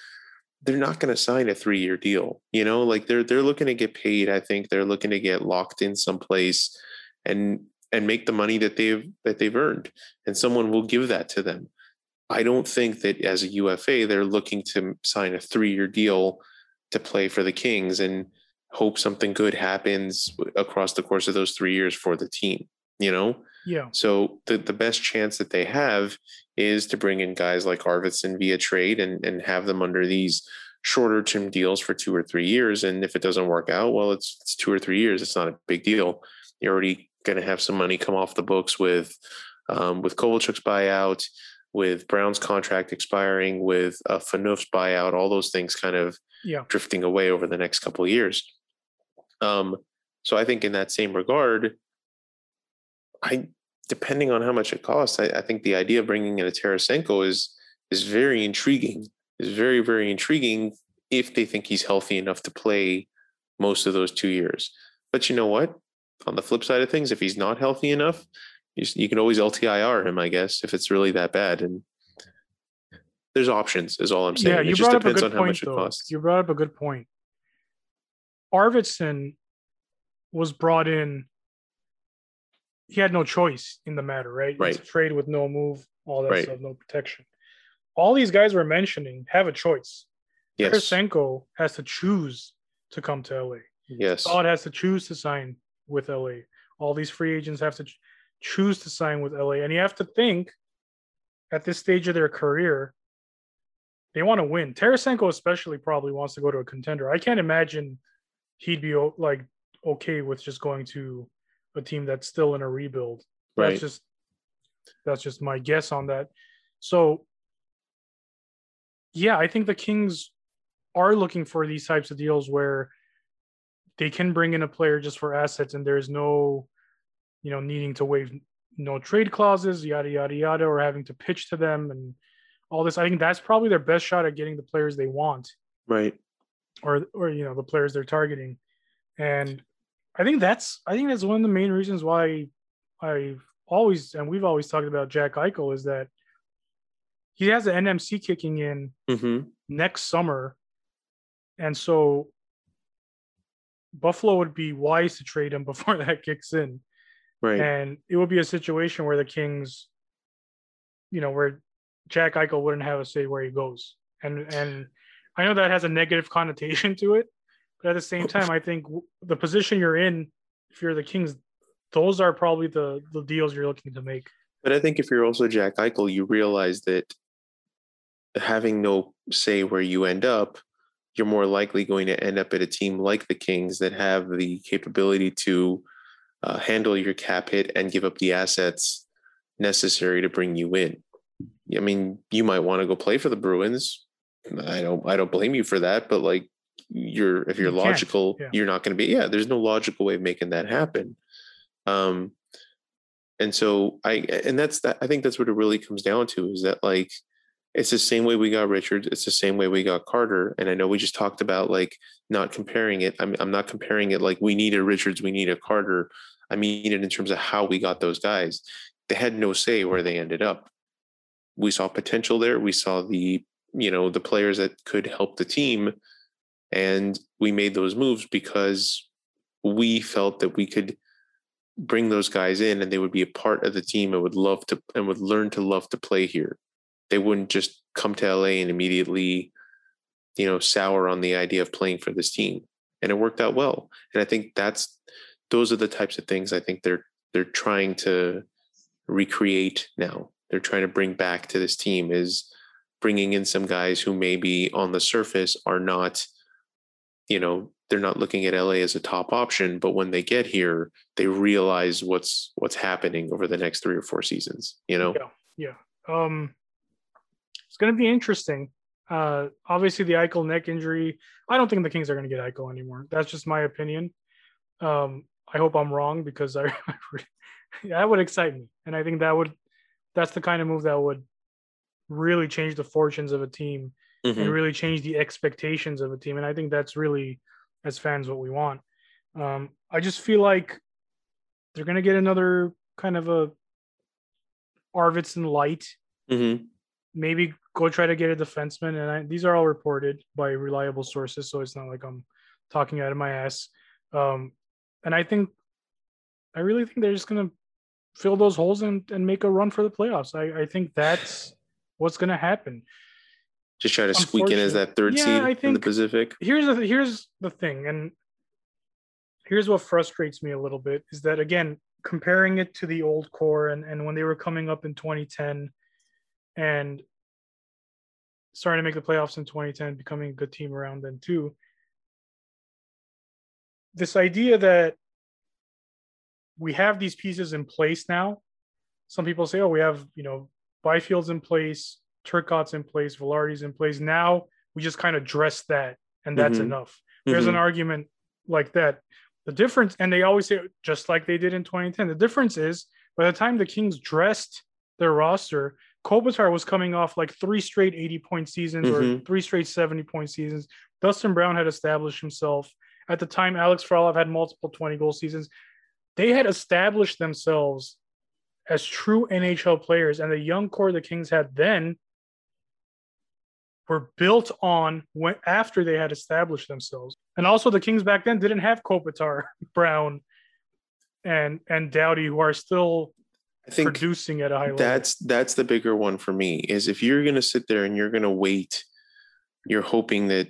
They're not going to sign a 3-year deal. You know, like they're looking to get paid. I think they're looking to get locked in someplace and make the money that they've earned. And someone will give that to them. I don't think that as a UFA, they're looking to sign a 3-year deal to play for the Kings and hope something good happens across the course of those 3 years for the team, you know? Yeah. So the best chance that they have is to bring in guys like Arvidsson via trade and have them under these shorter term deals for 2 or 3 years. And if it doesn't work out, well, it's 2 or 3 years. It's not a big deal. You're already going to have some money come off the books with Kovalchuk's buyout, with Brown's contract expiring, with Fanuf's buyout, all those things kind of drifting away over the next couple of years. So I think in that same regard, depending on how much it costs, I think the idea of bringing in a Tarasenko is very intriguing. Is very, very intriguing if they think he's healthy enough to play most of those 2 years. But you know what? On the flip side of things, if he's not healthy enough, you can always LTIR him, I guess, if it's really that bad. And there's options, is all I'm saying. Yeah, it just depends on how much it costs. You brought up a good point. Arvidsson was brought in. He had no choice in the matter, right? Right. It's a trade with no move, all that stuff, no protection. All these guys we're mentioning have a choice. Yes. Tarasenko has to choose to come to LA. Yes. Saad has to choose to sign with LA. All these free agents have to choose to sign with LA, and you have to think at this stage of their career they want to win. Tarasenko especially probably wants to go to a contender. I can't imagine he'd be like okay with just going to a team that's still in a rebuild. Right. That's just my guess on that. So yeah, I think the Kings are looking for these types of deals where they can bring in a player just for assets and there's no, you know, needing to waive no trade clauses, yada, yada, yada, or having to pitch to them and all this. I think that's probably their best shot at getting the players they want. Right. Or, you know, the players they're targeting. And I think that's one of the main reasons why we've always talked about Jack Eichel is that he has the NMC kicking in next summer. And so Buffalo would be wise to trade him before that kicks in. Right. And it would be a situation where the Kings, you know, where Jack Eichel wouldn't have a say where he goes. And I know that has a negative connotation to it, but at the same time, I think the position you're in, if you're the Kings, those are probably the deals you're looking to make. But I think if you're also Jack Eichel, you realize that having no say where you end up, you're more likely going to end up at a team like the Kings that have the capability to handle your cap hit and give up the assets necessary to bring you in. I mean, you might want to go play for the Bruins. I don't blame you for that, but like if you're logical, you're not going to be, there's no logical way of making that happen. And so I think that's what it really comes down to is that like, it's the same way we got Richards. It's the same way we got Carter. And I know we just talked about like not comparing it. I'm not comparing it like we need a Richards, we need a Carter. I mean it in terms of how we got those guys. They had no say where they ended up. We saw potential there. We saw the, you know, the players that could help the team. And we made those moves because we felt that we could bring those guys in and they would be a part of the team and would learn to love to play here. They wouldn't just come to LA and immediately, you know, sour on the idea of playing for this team. And it worked out well. And I think those are the types of things I think they're trying to recreate now. They're trying to bring back to this team is bringing in some guys who maybe on the surface are not, you know, they're not looking at LA as a top option, but when they get here, they realize what's happening over the next 3 or 4 seasons, you know? Yeah. It's going to be interesting. Obviously, the Eichel neck injury. I don't think the Kings are going to get Eichel anymore. That's just my opinion. I hope I'm wrong because that would excite me, and I think that's the kind of move that would really change the fortunes of a team and really change the expectations of a team. And I think that's really, as fans, what we want. I just feel like they're going to get another kind of a Arvidsson light. Mm-hmm. Maybe go try to get a defenseman. And these are all reported by reliable sources, so it's not like I'm talking out of my ass. And I really think they're just going to fill those holes and make a run for the playoffs. I think that's what's going to happen. Just try to squeak in as that third seed in the Pacific. Here's the thing. And here's what frustrates me a little bit is that, again, comparing it to the old core and when they were coming up in 2010, and starting to make the playoffs in 2010, becoming a good team around then too. This idea that we have these pieces in place now. Some people say, we have, you know, Byfield's in place, Turcotte's in place, Vilardi's in place. Now we just kind of dress that and that's enough. There's an argument like that. The difference, and they always say, just like they did in 2010, the difference is by the time the Kings dressed their roster, Kopitar was coming off like 3 straight 80-point seasons or 3 straight 70-point seasons. Dustin Brown had established himself. At the time, Alex Frolov had multiple 20-goal seasons. They had established themselves as true NHL players, and the young core the Kings had then were built on after they had established themselves. And also the Kings back then didn't have Kopitar, Brown, and Doughty, who are still – I think producing at a high level. That's the bigger one for me is if you're going to sit there and you're going to wait, you're hoping that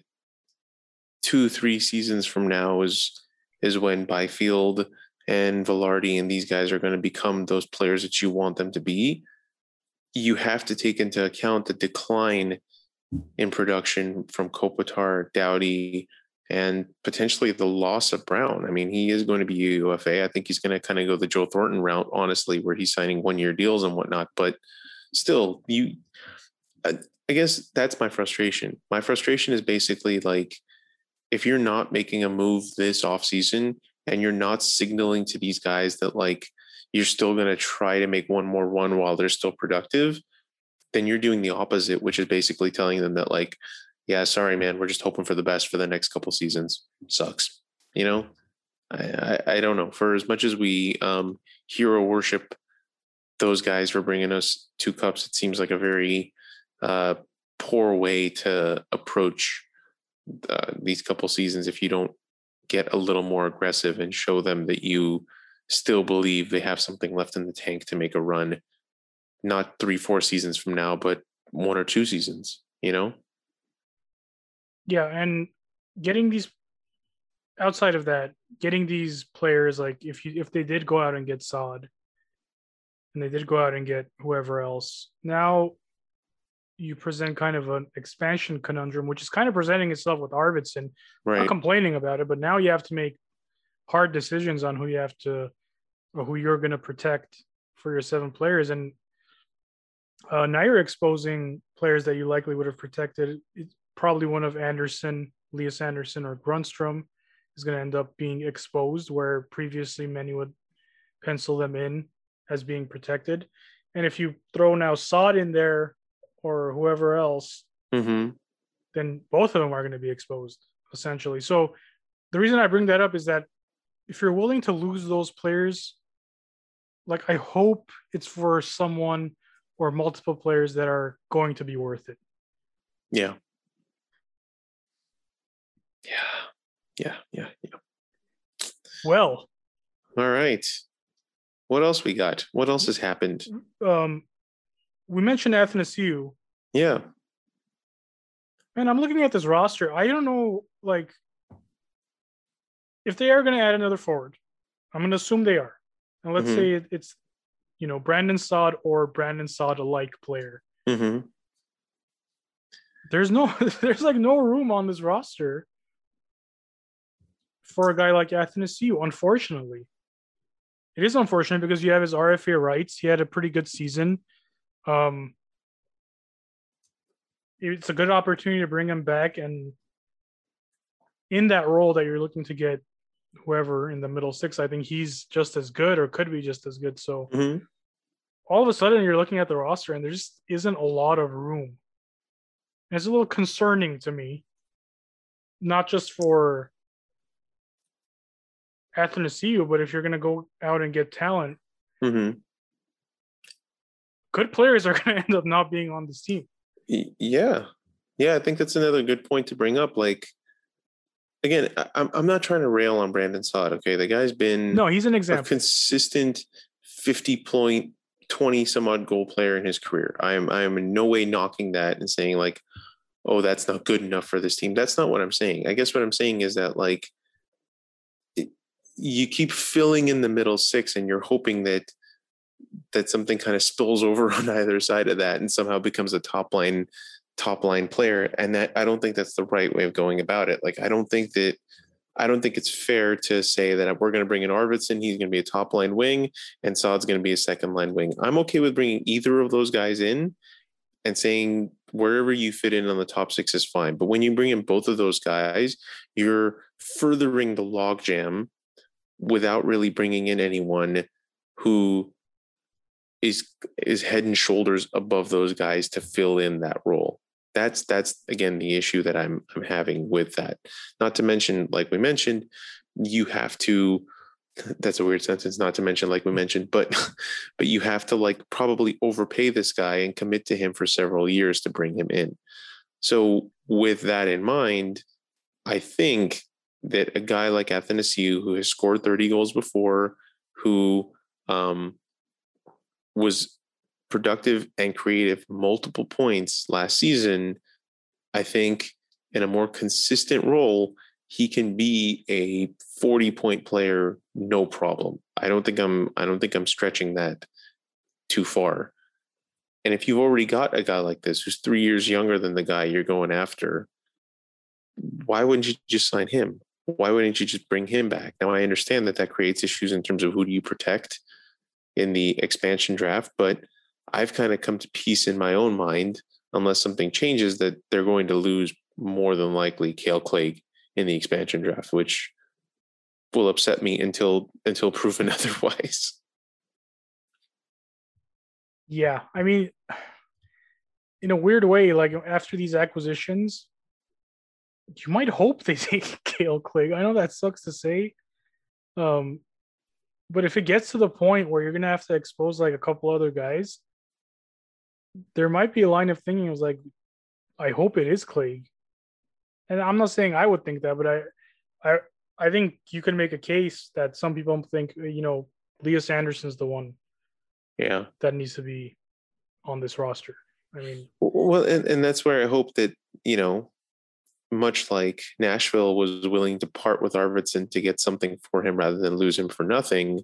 2-3 seasons from now is when Byfield and Vilardi and these guys are going to become those players that you want them to be. You have to take into account the decline in production from Kopitar, Doughty, and potentially the loss of Brown. I mean, he is going to be UFA. I think he's going to kind of go the Joe Thornton route, honestly, where he's signing one-year deals and whatnot. But still, you, I I guess that's my frustration. My frustration is basically like, if you're not making a move this offseason and you're not signaling to these guys that like you're still going to try to make one more run while they're still productive, then you're doing the opposite, which is basically telling them that like, yeah, sorry, man, we're just hoping for the best for the next couple seasons. Sucks. You know, I don't know. For as much as we hero worship those guys for bringing us two cups, it seems like a very poor way to approach these couple seasons if you don't get a little more aggressive and show them that you still believe they have something left in the tank to make a run, not 3-4 seasons from now, but 1 or 2 seasons, you know? Yeah. And getting these, outside of that, getting these players, like if they did go out and get Saad and they did go out and get whoever else, now you present kind of an expansion conundrum, which is kind of presenting itself with Arvidsson. Right. Not complaining about it, but now you have to make hard decisions on who you have to, or who you're going to protect for your 7 players. And now you're exposing players that you likely would have protected. It's probably one of Anderson, Elias Anderson, or Grundstrom is going to end up being exposed, where previously many would pencil them in as being protected. And if you throw now Saad in there or whoever else, then both of them are going to be exposed, essentially. So the reason I bring that up is that if you're willing to lose those players, like I hope it's for someone or multiple players that are going to be worth it. Yeah. Well. All right. What else we got? What else has happened? We mentioned Athanasiou. Yeah. Man, I'm looking at this roster. I don't know, like, if they are going to add another forward, I'm going to assume they are. And let's say it's, you know, Brandon Saad or Brandon Saad-alike player. There's no room on this roster for a guy like Athanasiou, unfortunately. It is unfortunate because you have his RFA rights. He had a pretty good season. It's a good opportunity to bring him back, and in that role that you're looking to get whoever in the middle 6, I think he's just as good or could be just as good. So all of a sudden you're looking at the roster and there just isn't a lot of room. And it's a little concerning to me, not just for Athanasiou, but if you're going to go out and get talent, good players are going to end up not being on this team. Yeah. I think that's another good point to bring up. Like, again, I'm not trying to rail on Brandon Saad. Okay, the guy's been he's an example, a consistent 50 point, 20 some odd goal player in his career. I am in no way knocking that and saying like, oh, that's not good enough for this team. That's not what I'm saying. I guess what I'm saying is that like, you keep filling in the middle 6, and you're hoping that something kind of spills over on either side of that and somehow becomes a top line player. And that, I don't think that's the right way of going about it. Like, I don't think it's fair to say that we're going to bring in Arvidsson, he's going to be a top line wing, and Saad's going to be a second line wing. I'm okay with bringing either of those guys in and saying wherever you fit in on the top 6 is fine. But when you bring in both of those guys, you're furthering the logjam without really bringing in anyone who is head and shoulders above those guys to fill in that role. That's again the issue that I'm having with that. Not to mention, like we mentioned, you have to, that's a weird sentence, not to mention, like we mentioned, but you have to like probably overpay this guy and commit to him for several years to bring him in. So with that in mind, I think that a guy like Athanasiou, who has scored 30 goals before, who was productive and creative multiple points last season, I think in a more consistent role, he can be a 40-point player, no problem. I don't think I'm stretching that too far. And if you've already got a guy like this who's 3 years younger than the guy you're going after, why wouldn't you just sign him? Why wouldn't you just bring him back? Now, I understand that creates issues in terms of who do you protect in the expansion draft, but I've kind of come to peace in my own mind unless something changes, that they're going to lose more than likely Cale Clegg in the expansion draft, which will upset me until proven otherwise. Yeah, I mean, in a weird way, like after these acquisitions, you might hope they take Cale Clegg. I know that sucks to say, but if it gets to the point where you're gonna have to expose like a couple other guys, there might be a line of thinking. It was like, I hope it is Clegg, and I'm not saying I would think that, but I think you can make a case that some people think, you know, Elias Anderson's the one, yeah, that needs to be on this roster. I mean, well, and that's where I hope that, you know, much like Nashville was willing to part with Arvidsson to get something for him rather than lose him for nothing,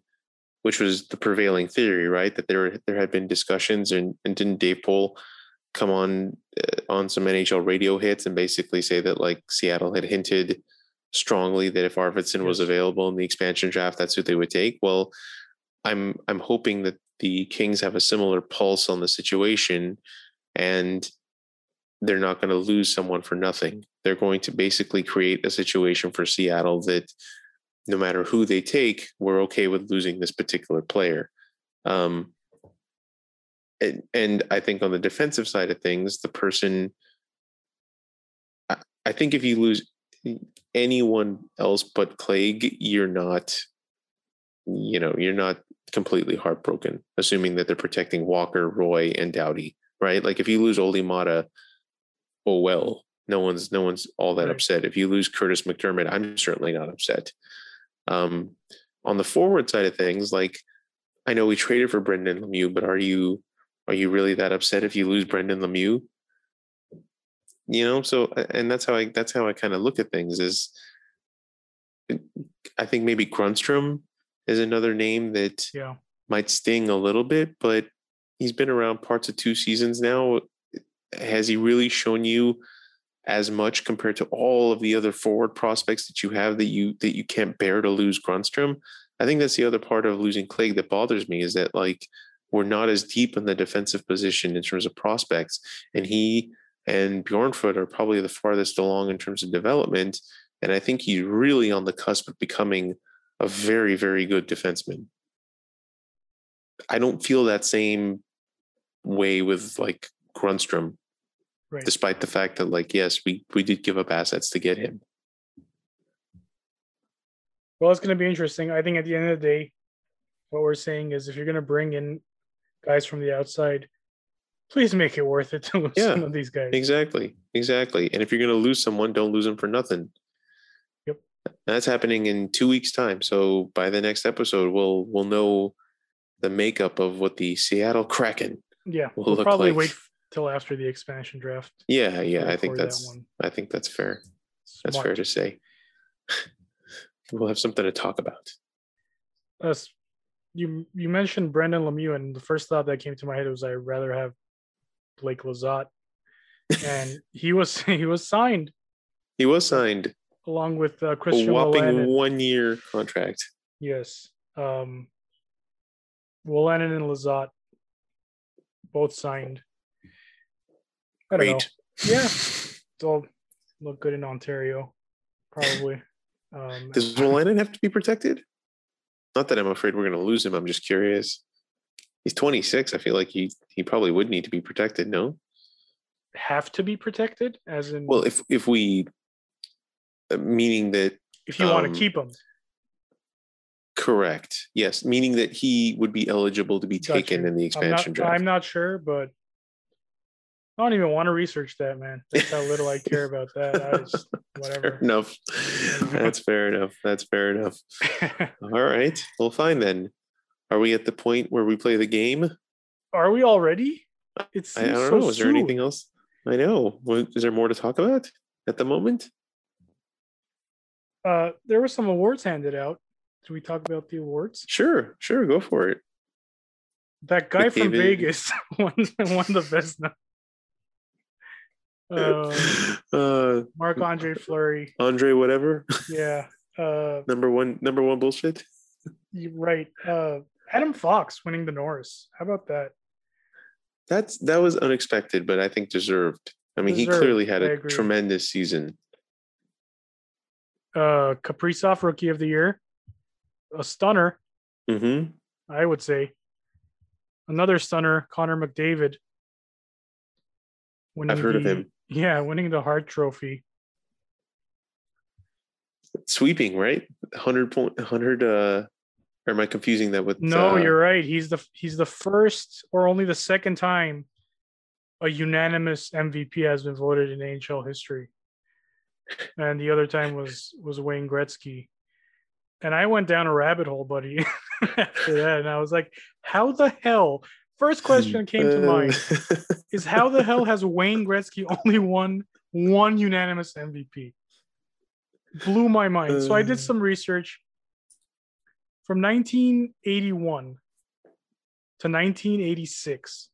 which was the prevailing theory, right? That there had been discussions, and didn't Dave Pohl come on some NHL radio hits and basically say that like Seattle had hinted strongly that if Arvidsson was available in the expansion draft, that's who they would take. Well, I'm hoping that the Kings have a similar pulse on the situation, and they're not going to lose someone for nothing. They're going to basically create a situation for Seattle that no matter who they take, we're okay with losing this particular player. And I think on the defensive side of things, the person, I think if you lose anyone else but Clegg, you're not completely heartbroken, assuming that they're protecting Walker, Roy, and Doughty, right? Like if you lose Olimata, oh well, no one's all that upset. If you lose Curtis McDermott, I'm certainly not upset. On the forward side of things, like I know we traded for Brendan Lemieux, but are you really that upset if you lose Brendan Lemieux? You know, so, and that's how I kind of look at things. Is I think maybe Grundstrom is another name that might sting a little bit, but he's been around parts of two seasons now. Has he really shown you as much compared to all of the other forward prospects that you have that you can't bear to lose Grundstrom? I think that's the other part of losing Clegg that bothers me, is that like we're not as deep in the defensive position in terms of prospects, and he and Bjornfoot are probably the farthest along in terms of development, and I think he's really on the cusp of becoming a very, very good defenseman. I don't feel that same way with like Grundstrom, right? Despite the fact that like, yes, we did give up assets to get him. Well, it's going to be interesting. I think at the end of the day, what we're saying is if you're going to bring in guys from the outside, please make it worth it to lose some of these guys. Exactly. And if you're going to lose someone, don't lose them for nothing. Yep. That's happening in 2 weeks' time. So by the next episode, we'll know the makeup of what the Seattle Kraken will look probably like. Wait till after the expansion draft. Yeah. I think that's fair. Smart. That's fair to say. We'll have something to talk about. You mentioned Brendan Lemieux, and the first thought that came to my head was I'd rather have Blake Lizotte, and he was signed. He was signed along with Christian Wolanin, 1 year contract. Yes, Wolanin and Lizotte both signed. I don't know. Yeah, they'll look good in Ontario, probably. Does Wolanin have to be protected? Not that I'm afraid we're going to lose him. I'm just curious. He's 26. I feel like he probably would need to be protected. No, have to be protected as in. Well, if we, meaning that if you want to keep him. Correct. Yes, meaning that he would be eligible to be taken in the expansion draft. I'm not sure, but I don't even want to research that, man. That's how little I care about that. I just, whatever. That's fair enough. All right. Well, fine then. Are we at the point where we play the game? Are we already? It's. I don't know. Is there anything else? I know. Is there more to talk about at the moment? There were some awards handed out. Should we talk about the awards? Sure. Go for it. That guy from Vegas won the Vesna. Marc-Andre Fleury. Andre whatever. Yeah. Number one bullshit. Right. Adam Fox winning the Norris. How about that? That was unexpected, but I think deserved. I mean, he clearly had a tremendous season. Kaprizov, Rookie of the Year. A stunner, I would say. Another stunner, Connor McDavid. I've heard of him. Yeah, winning the Hart Trophy. Sweeping, right? 100 point. Or am I confusing that with? No, you're right. He's the first or only the second time a unanimous MVP has been voted in NHL history, and the other time was Wayne Gretzky. And I went down a rabbit hole, buddy, after that, and I was like, "How the hell?" First question that came to mind is, "How the hell has Wayne Gretzky only won one unanimous MVP?" Blew my mind. So I did some research. From 1981 to 1986,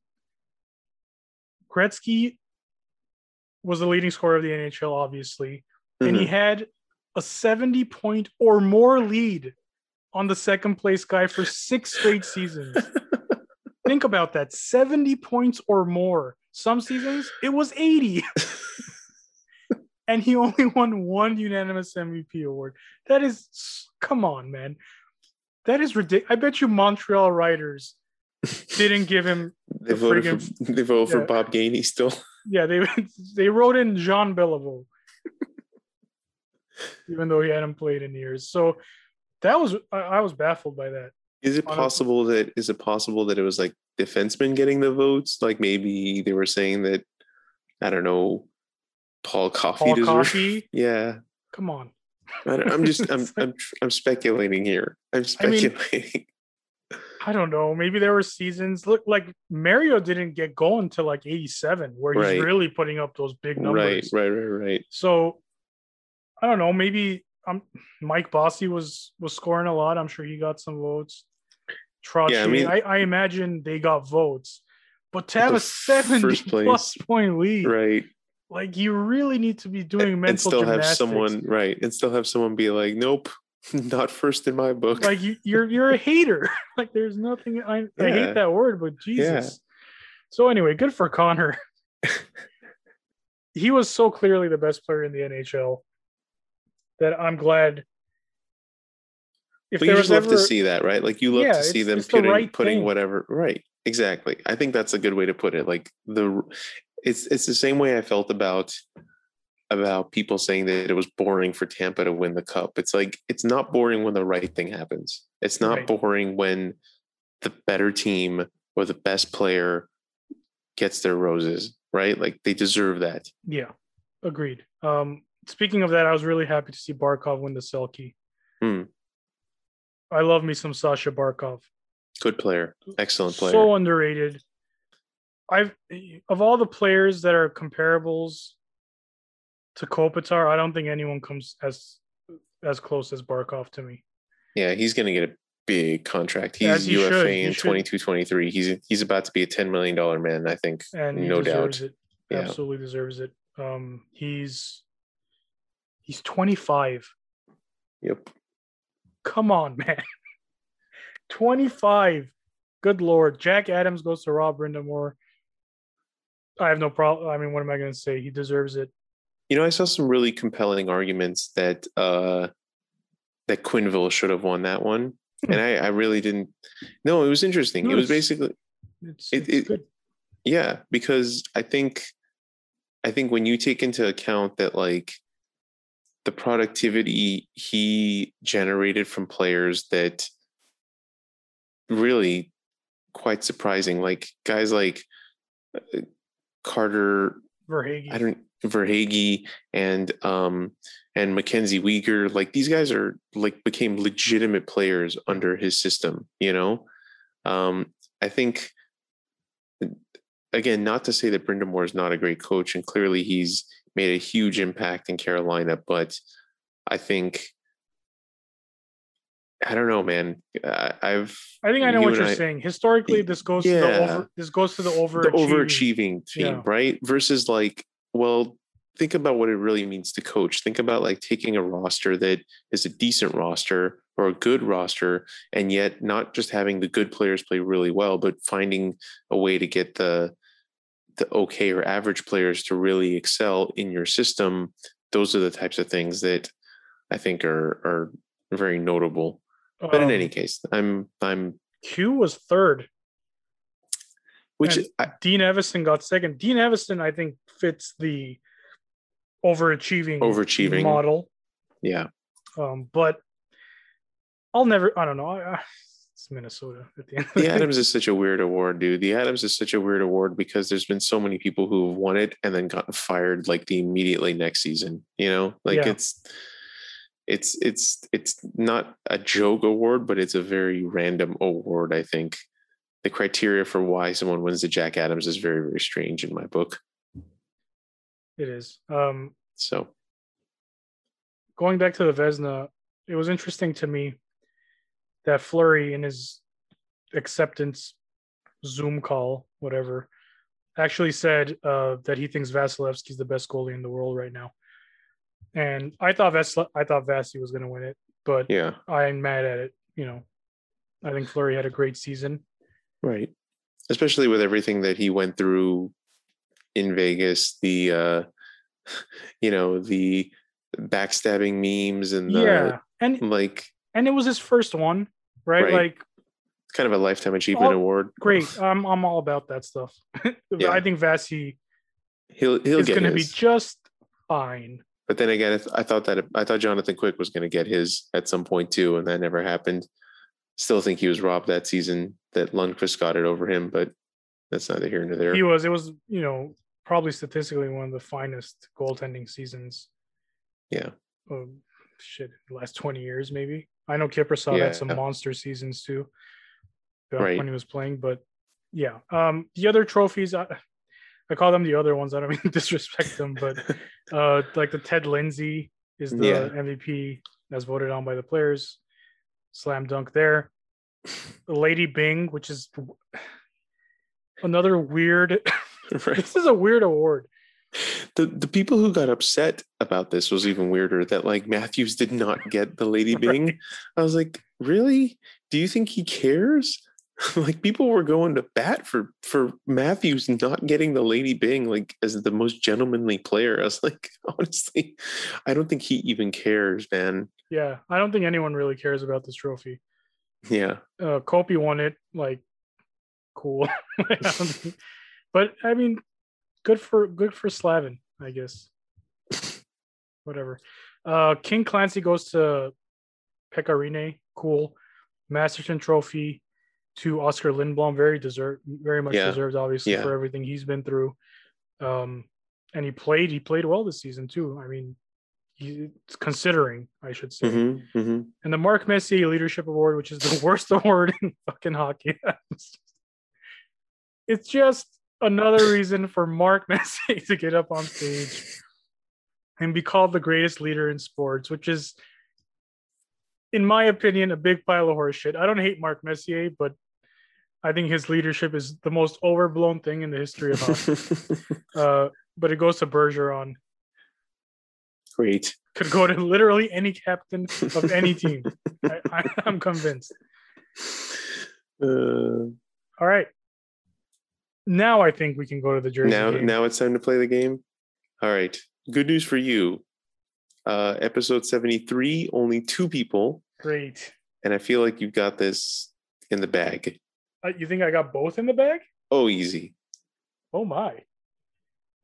Gretzky was the leading scorer of the NHL, obviously, and he had a 70-point or more lead on the second-place guy for 6 straight seasons. Think about that, 70 points or more. Some seasons, it was 80. And he only won one unanimous MVP award. That is, come on, man. That is ridiculous. I bet you Montreal writers didn't give him. They voted for Bob Gainey still. Yeah, they wrote in Jean Beliveau, even though he hadn't played in years. So that was I was baffled by that. Is it possible that it was like defensemen getting the votes? Like maybe they were saying that, I don't know, Paul Coffey. Yeah. Come on. I'm speculating here. I don't know. Maybe there were seasons. Look, like Mario didn't get going until like 87, where he's really putting up those big numbers. Right. So I don't know. Maybe Mike Bossy was scoring a lot. I'm sure he got some votes. Trottier, yeah, I imagine they got votes, but to have a 70-plus point lead, right? Like, you really need to be doing mental gymnastics. And still have someone be like, nope, not first in my book. Like, you're a hater. Like, there's nothing. I hate that word, but Jesus. Yeah. So anyway, good for Connor. He was so clearly the best player in the NHL that I'm glad. But you just love to see that, right? Like, you love to see them putting whatever. Right. Exactly. I think that's a good way to put it. Like, It's the same way I felt about people saying that it was boring for Tampa to win the cup. It's like, it's not boring when the right thing happens. It's not boring when the better team or the best player gets their roses, right? Like, they deserve that. Yeah, agreed. Speaking of that, I was really happy to see Barkov win the Selke. I love me some Sasha Barkov. Good player. Excellent player. So underrated. Of all the players that are comparables to Kopitar, I don't think anyone comes as close as Barkov to me. Yeah, he's going to get a big contract. He's UFA in 22-23. He's about to be a $10 million man, I think, and no doubt. He absolutely deserves it. He's 25. Yep. Come on, man. 25. Good Lord. Jack Adams goes to Rob Brindamore. I have no problem. I mean, what am I going to say? He deserves it. You know, I saw some really compelling arguments that that Quinville should have won that one, and I really didn't. No, it was interesting. It was basically, it's good. Yeah, because I think when you take into account that like the productivity he generated from players that really quite surprising, like guys like Carter Verhaeghe. Verhaeghe and Mackenzie Weegar, like these guys are like became legitimate players under his system, you know. I think, again, not to say that Brindamore is not a great coach, and clearly he's made a huge impact in Carolina, but I think, I don't know, man. I think I know what you're saying. Historically, this goes to the overachieving team, right? Versus like, well, think about what it really means to coach. Think about like taking a roster that is a decent roster or a good roster, and yet not just having the good players play really well, but finding a way to get the the okay or average players to really excel in your system, those are the types of things that I think are very notable. But in any case, I'm Q was third. Which Dean Evison got second. Dean Evison, I think, fits the overachieving model. Yeah. But I don't know. It's Minnesota at the end. The Adams is such a weird award, dude. The Adams is such a weird award because there's been so many people who have won it and then gotten fired like the immediately next season, you know, like it's not a joke award, but it's a very random award. I think the criteria for why someone wins the Jack Adams is very, very strange in my book. It is. So going back to the Vezina, it was interesting to me that Fleury in his acceptance Zoom call, whatever, actually said that he thinks Vasilevsky's the best goalie in the world right now. And I thought Vasi was going to win it, but I'm mad at it. You know, I think Fleury had a great season. Right. Especially with everything that he went through in Vegas, the, you know, the backstabbing memes and the, and it was his first one, right? Like, it's kind of a lifetime achievement award. Great, I'm all about that stuff. I think Vasi, he'll is going to be just fine. But then again, I thought Jonathan Quick was going to get his at some point too, and that never happened. Still think he was robbed that season that Lundqvist got it over him, but that's neither here nor there. It was, you know, probably statistically one of the finest goaltending seasons. Yeah. Last 20 years maybe. I know Kiprasov had some monster seasons too when he was playing, but yeah. The other trophies, I call them the other ones. I don't mean to disrespect them, but like the Ted Lindsay is the MVP as voted on by the players. Slam dunk there. Lady Byng, which is another weird. This is a weird award. The people who got upset about this was even weirder. That like Matthews did not get the Lady Byng. Right. I was like, really? Do you think he cares? Like people were going to bat for Matthews not getting the Lady Byng like as the most gentlemanly player. I was like, honestly, I don't think he even cares, man. Yeah, I don't think anyone really cares about this trophy. Yeah, Kopi won it. Like, cool. But I mean, good for Slavin, I guess. Whatever. King Clancy goes to Pecorine. Cool. Masterton Trophy to Oscar Lindblom, very much deserved, obviously, for everything he's been through. And he played well this season too. I mean, considering, I should say. Mm-hmm, mm-hmm. And the Mark Messier Leadership Award, which is the worst award in fucking hockey. It's just another reason for Mark Messier to get up on stage and be called the greatest leader in sports, which is, in my opinion, a big pile of horse shit. I don't hate Mark Messier, but I think his leadership is the most overblown thing in the history of hockey. But it goes to Bergeron. Great. Could go to literally any captain of any team. I'm convinced. All right. Now I think we can go to the jersey game. Now it's time to play the game. All right. Good news for you. Episode 73, only two people. Great. And I feel like you've got this in the bag. You think I got both in the bag? Oh, easy. Oh my.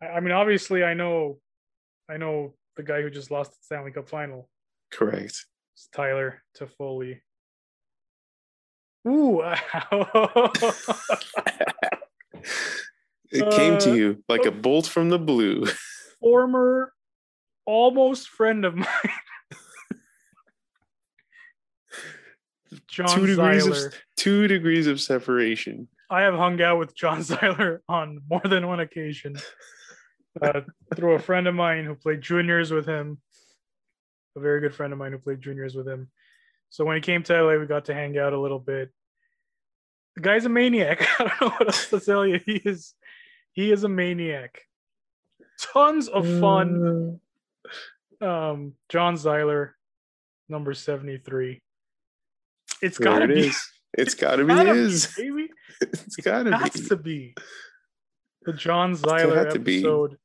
I mean, obviously I know the guy who just lost the Stanley Cup final. Correct. It's Tyler Toffoli. Ooh. It came to you like a bolt from the blue. Former almost friend of mine, John Zeiler. 2 degrees of separation. I have hung out with John Zeiler on more than one occasion through a friend of mine who played juniors with him. A very good friend of mine who played juniors with him. So when he came to LA, we got to hang out a little bit. The guy's a maniac. I don't know what else to tell you. He is a maniac. Tons of fun. John Zeiler, number 73. It's gotta be. It's gotta be his. It's gotta be. the John Zeiler episode.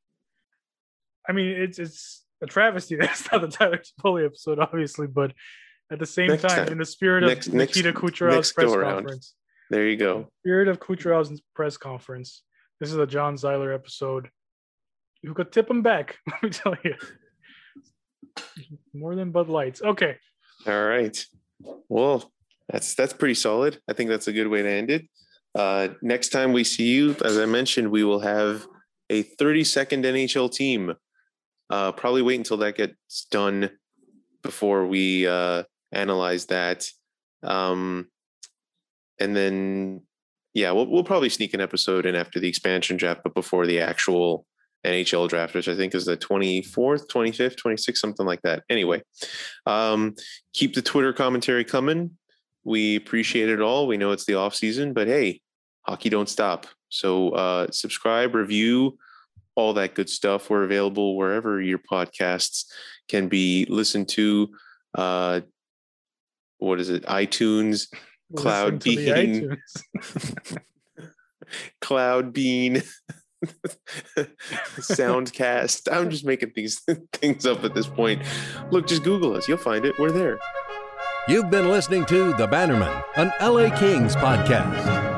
I mean, it's a travesty that's not the Tyler Toffoli episode, obviously, but at the same time, in the spirit of Nikita Kucherov's press conference. There you go. Spirit of Kucherov's press conference. This is a John Zeiler episode. You could tip him back, let me tell you. More than Bud Lights. Okay. All right. Well, that's pretty solid. I think that's a good way to end it. Next time we see you, as I mentioned, we will have a 32nd NHL team. Probably wait until that gets done before we analyze that. And then, yeah, we'll probably sneak an episode in after the expansion draft, but before the actual NHL draft, which I think is the 24th, 25th, 26th, something like that. Anyway, keep the Twitter commentary coming. We appreciate it all. We know it's the off season, but hey, hockey don't stop. So subscribe, review, all that good stuff. We're available wherever your podcasts can be listened to. What is it? iTunes, Cloud Bean, Cloud Bean, Soundcast. I'm just making these things up at this point. Look, just Google us. You'll find it. We're there. You've been listening to The Bannerman, an LA Kings podcast.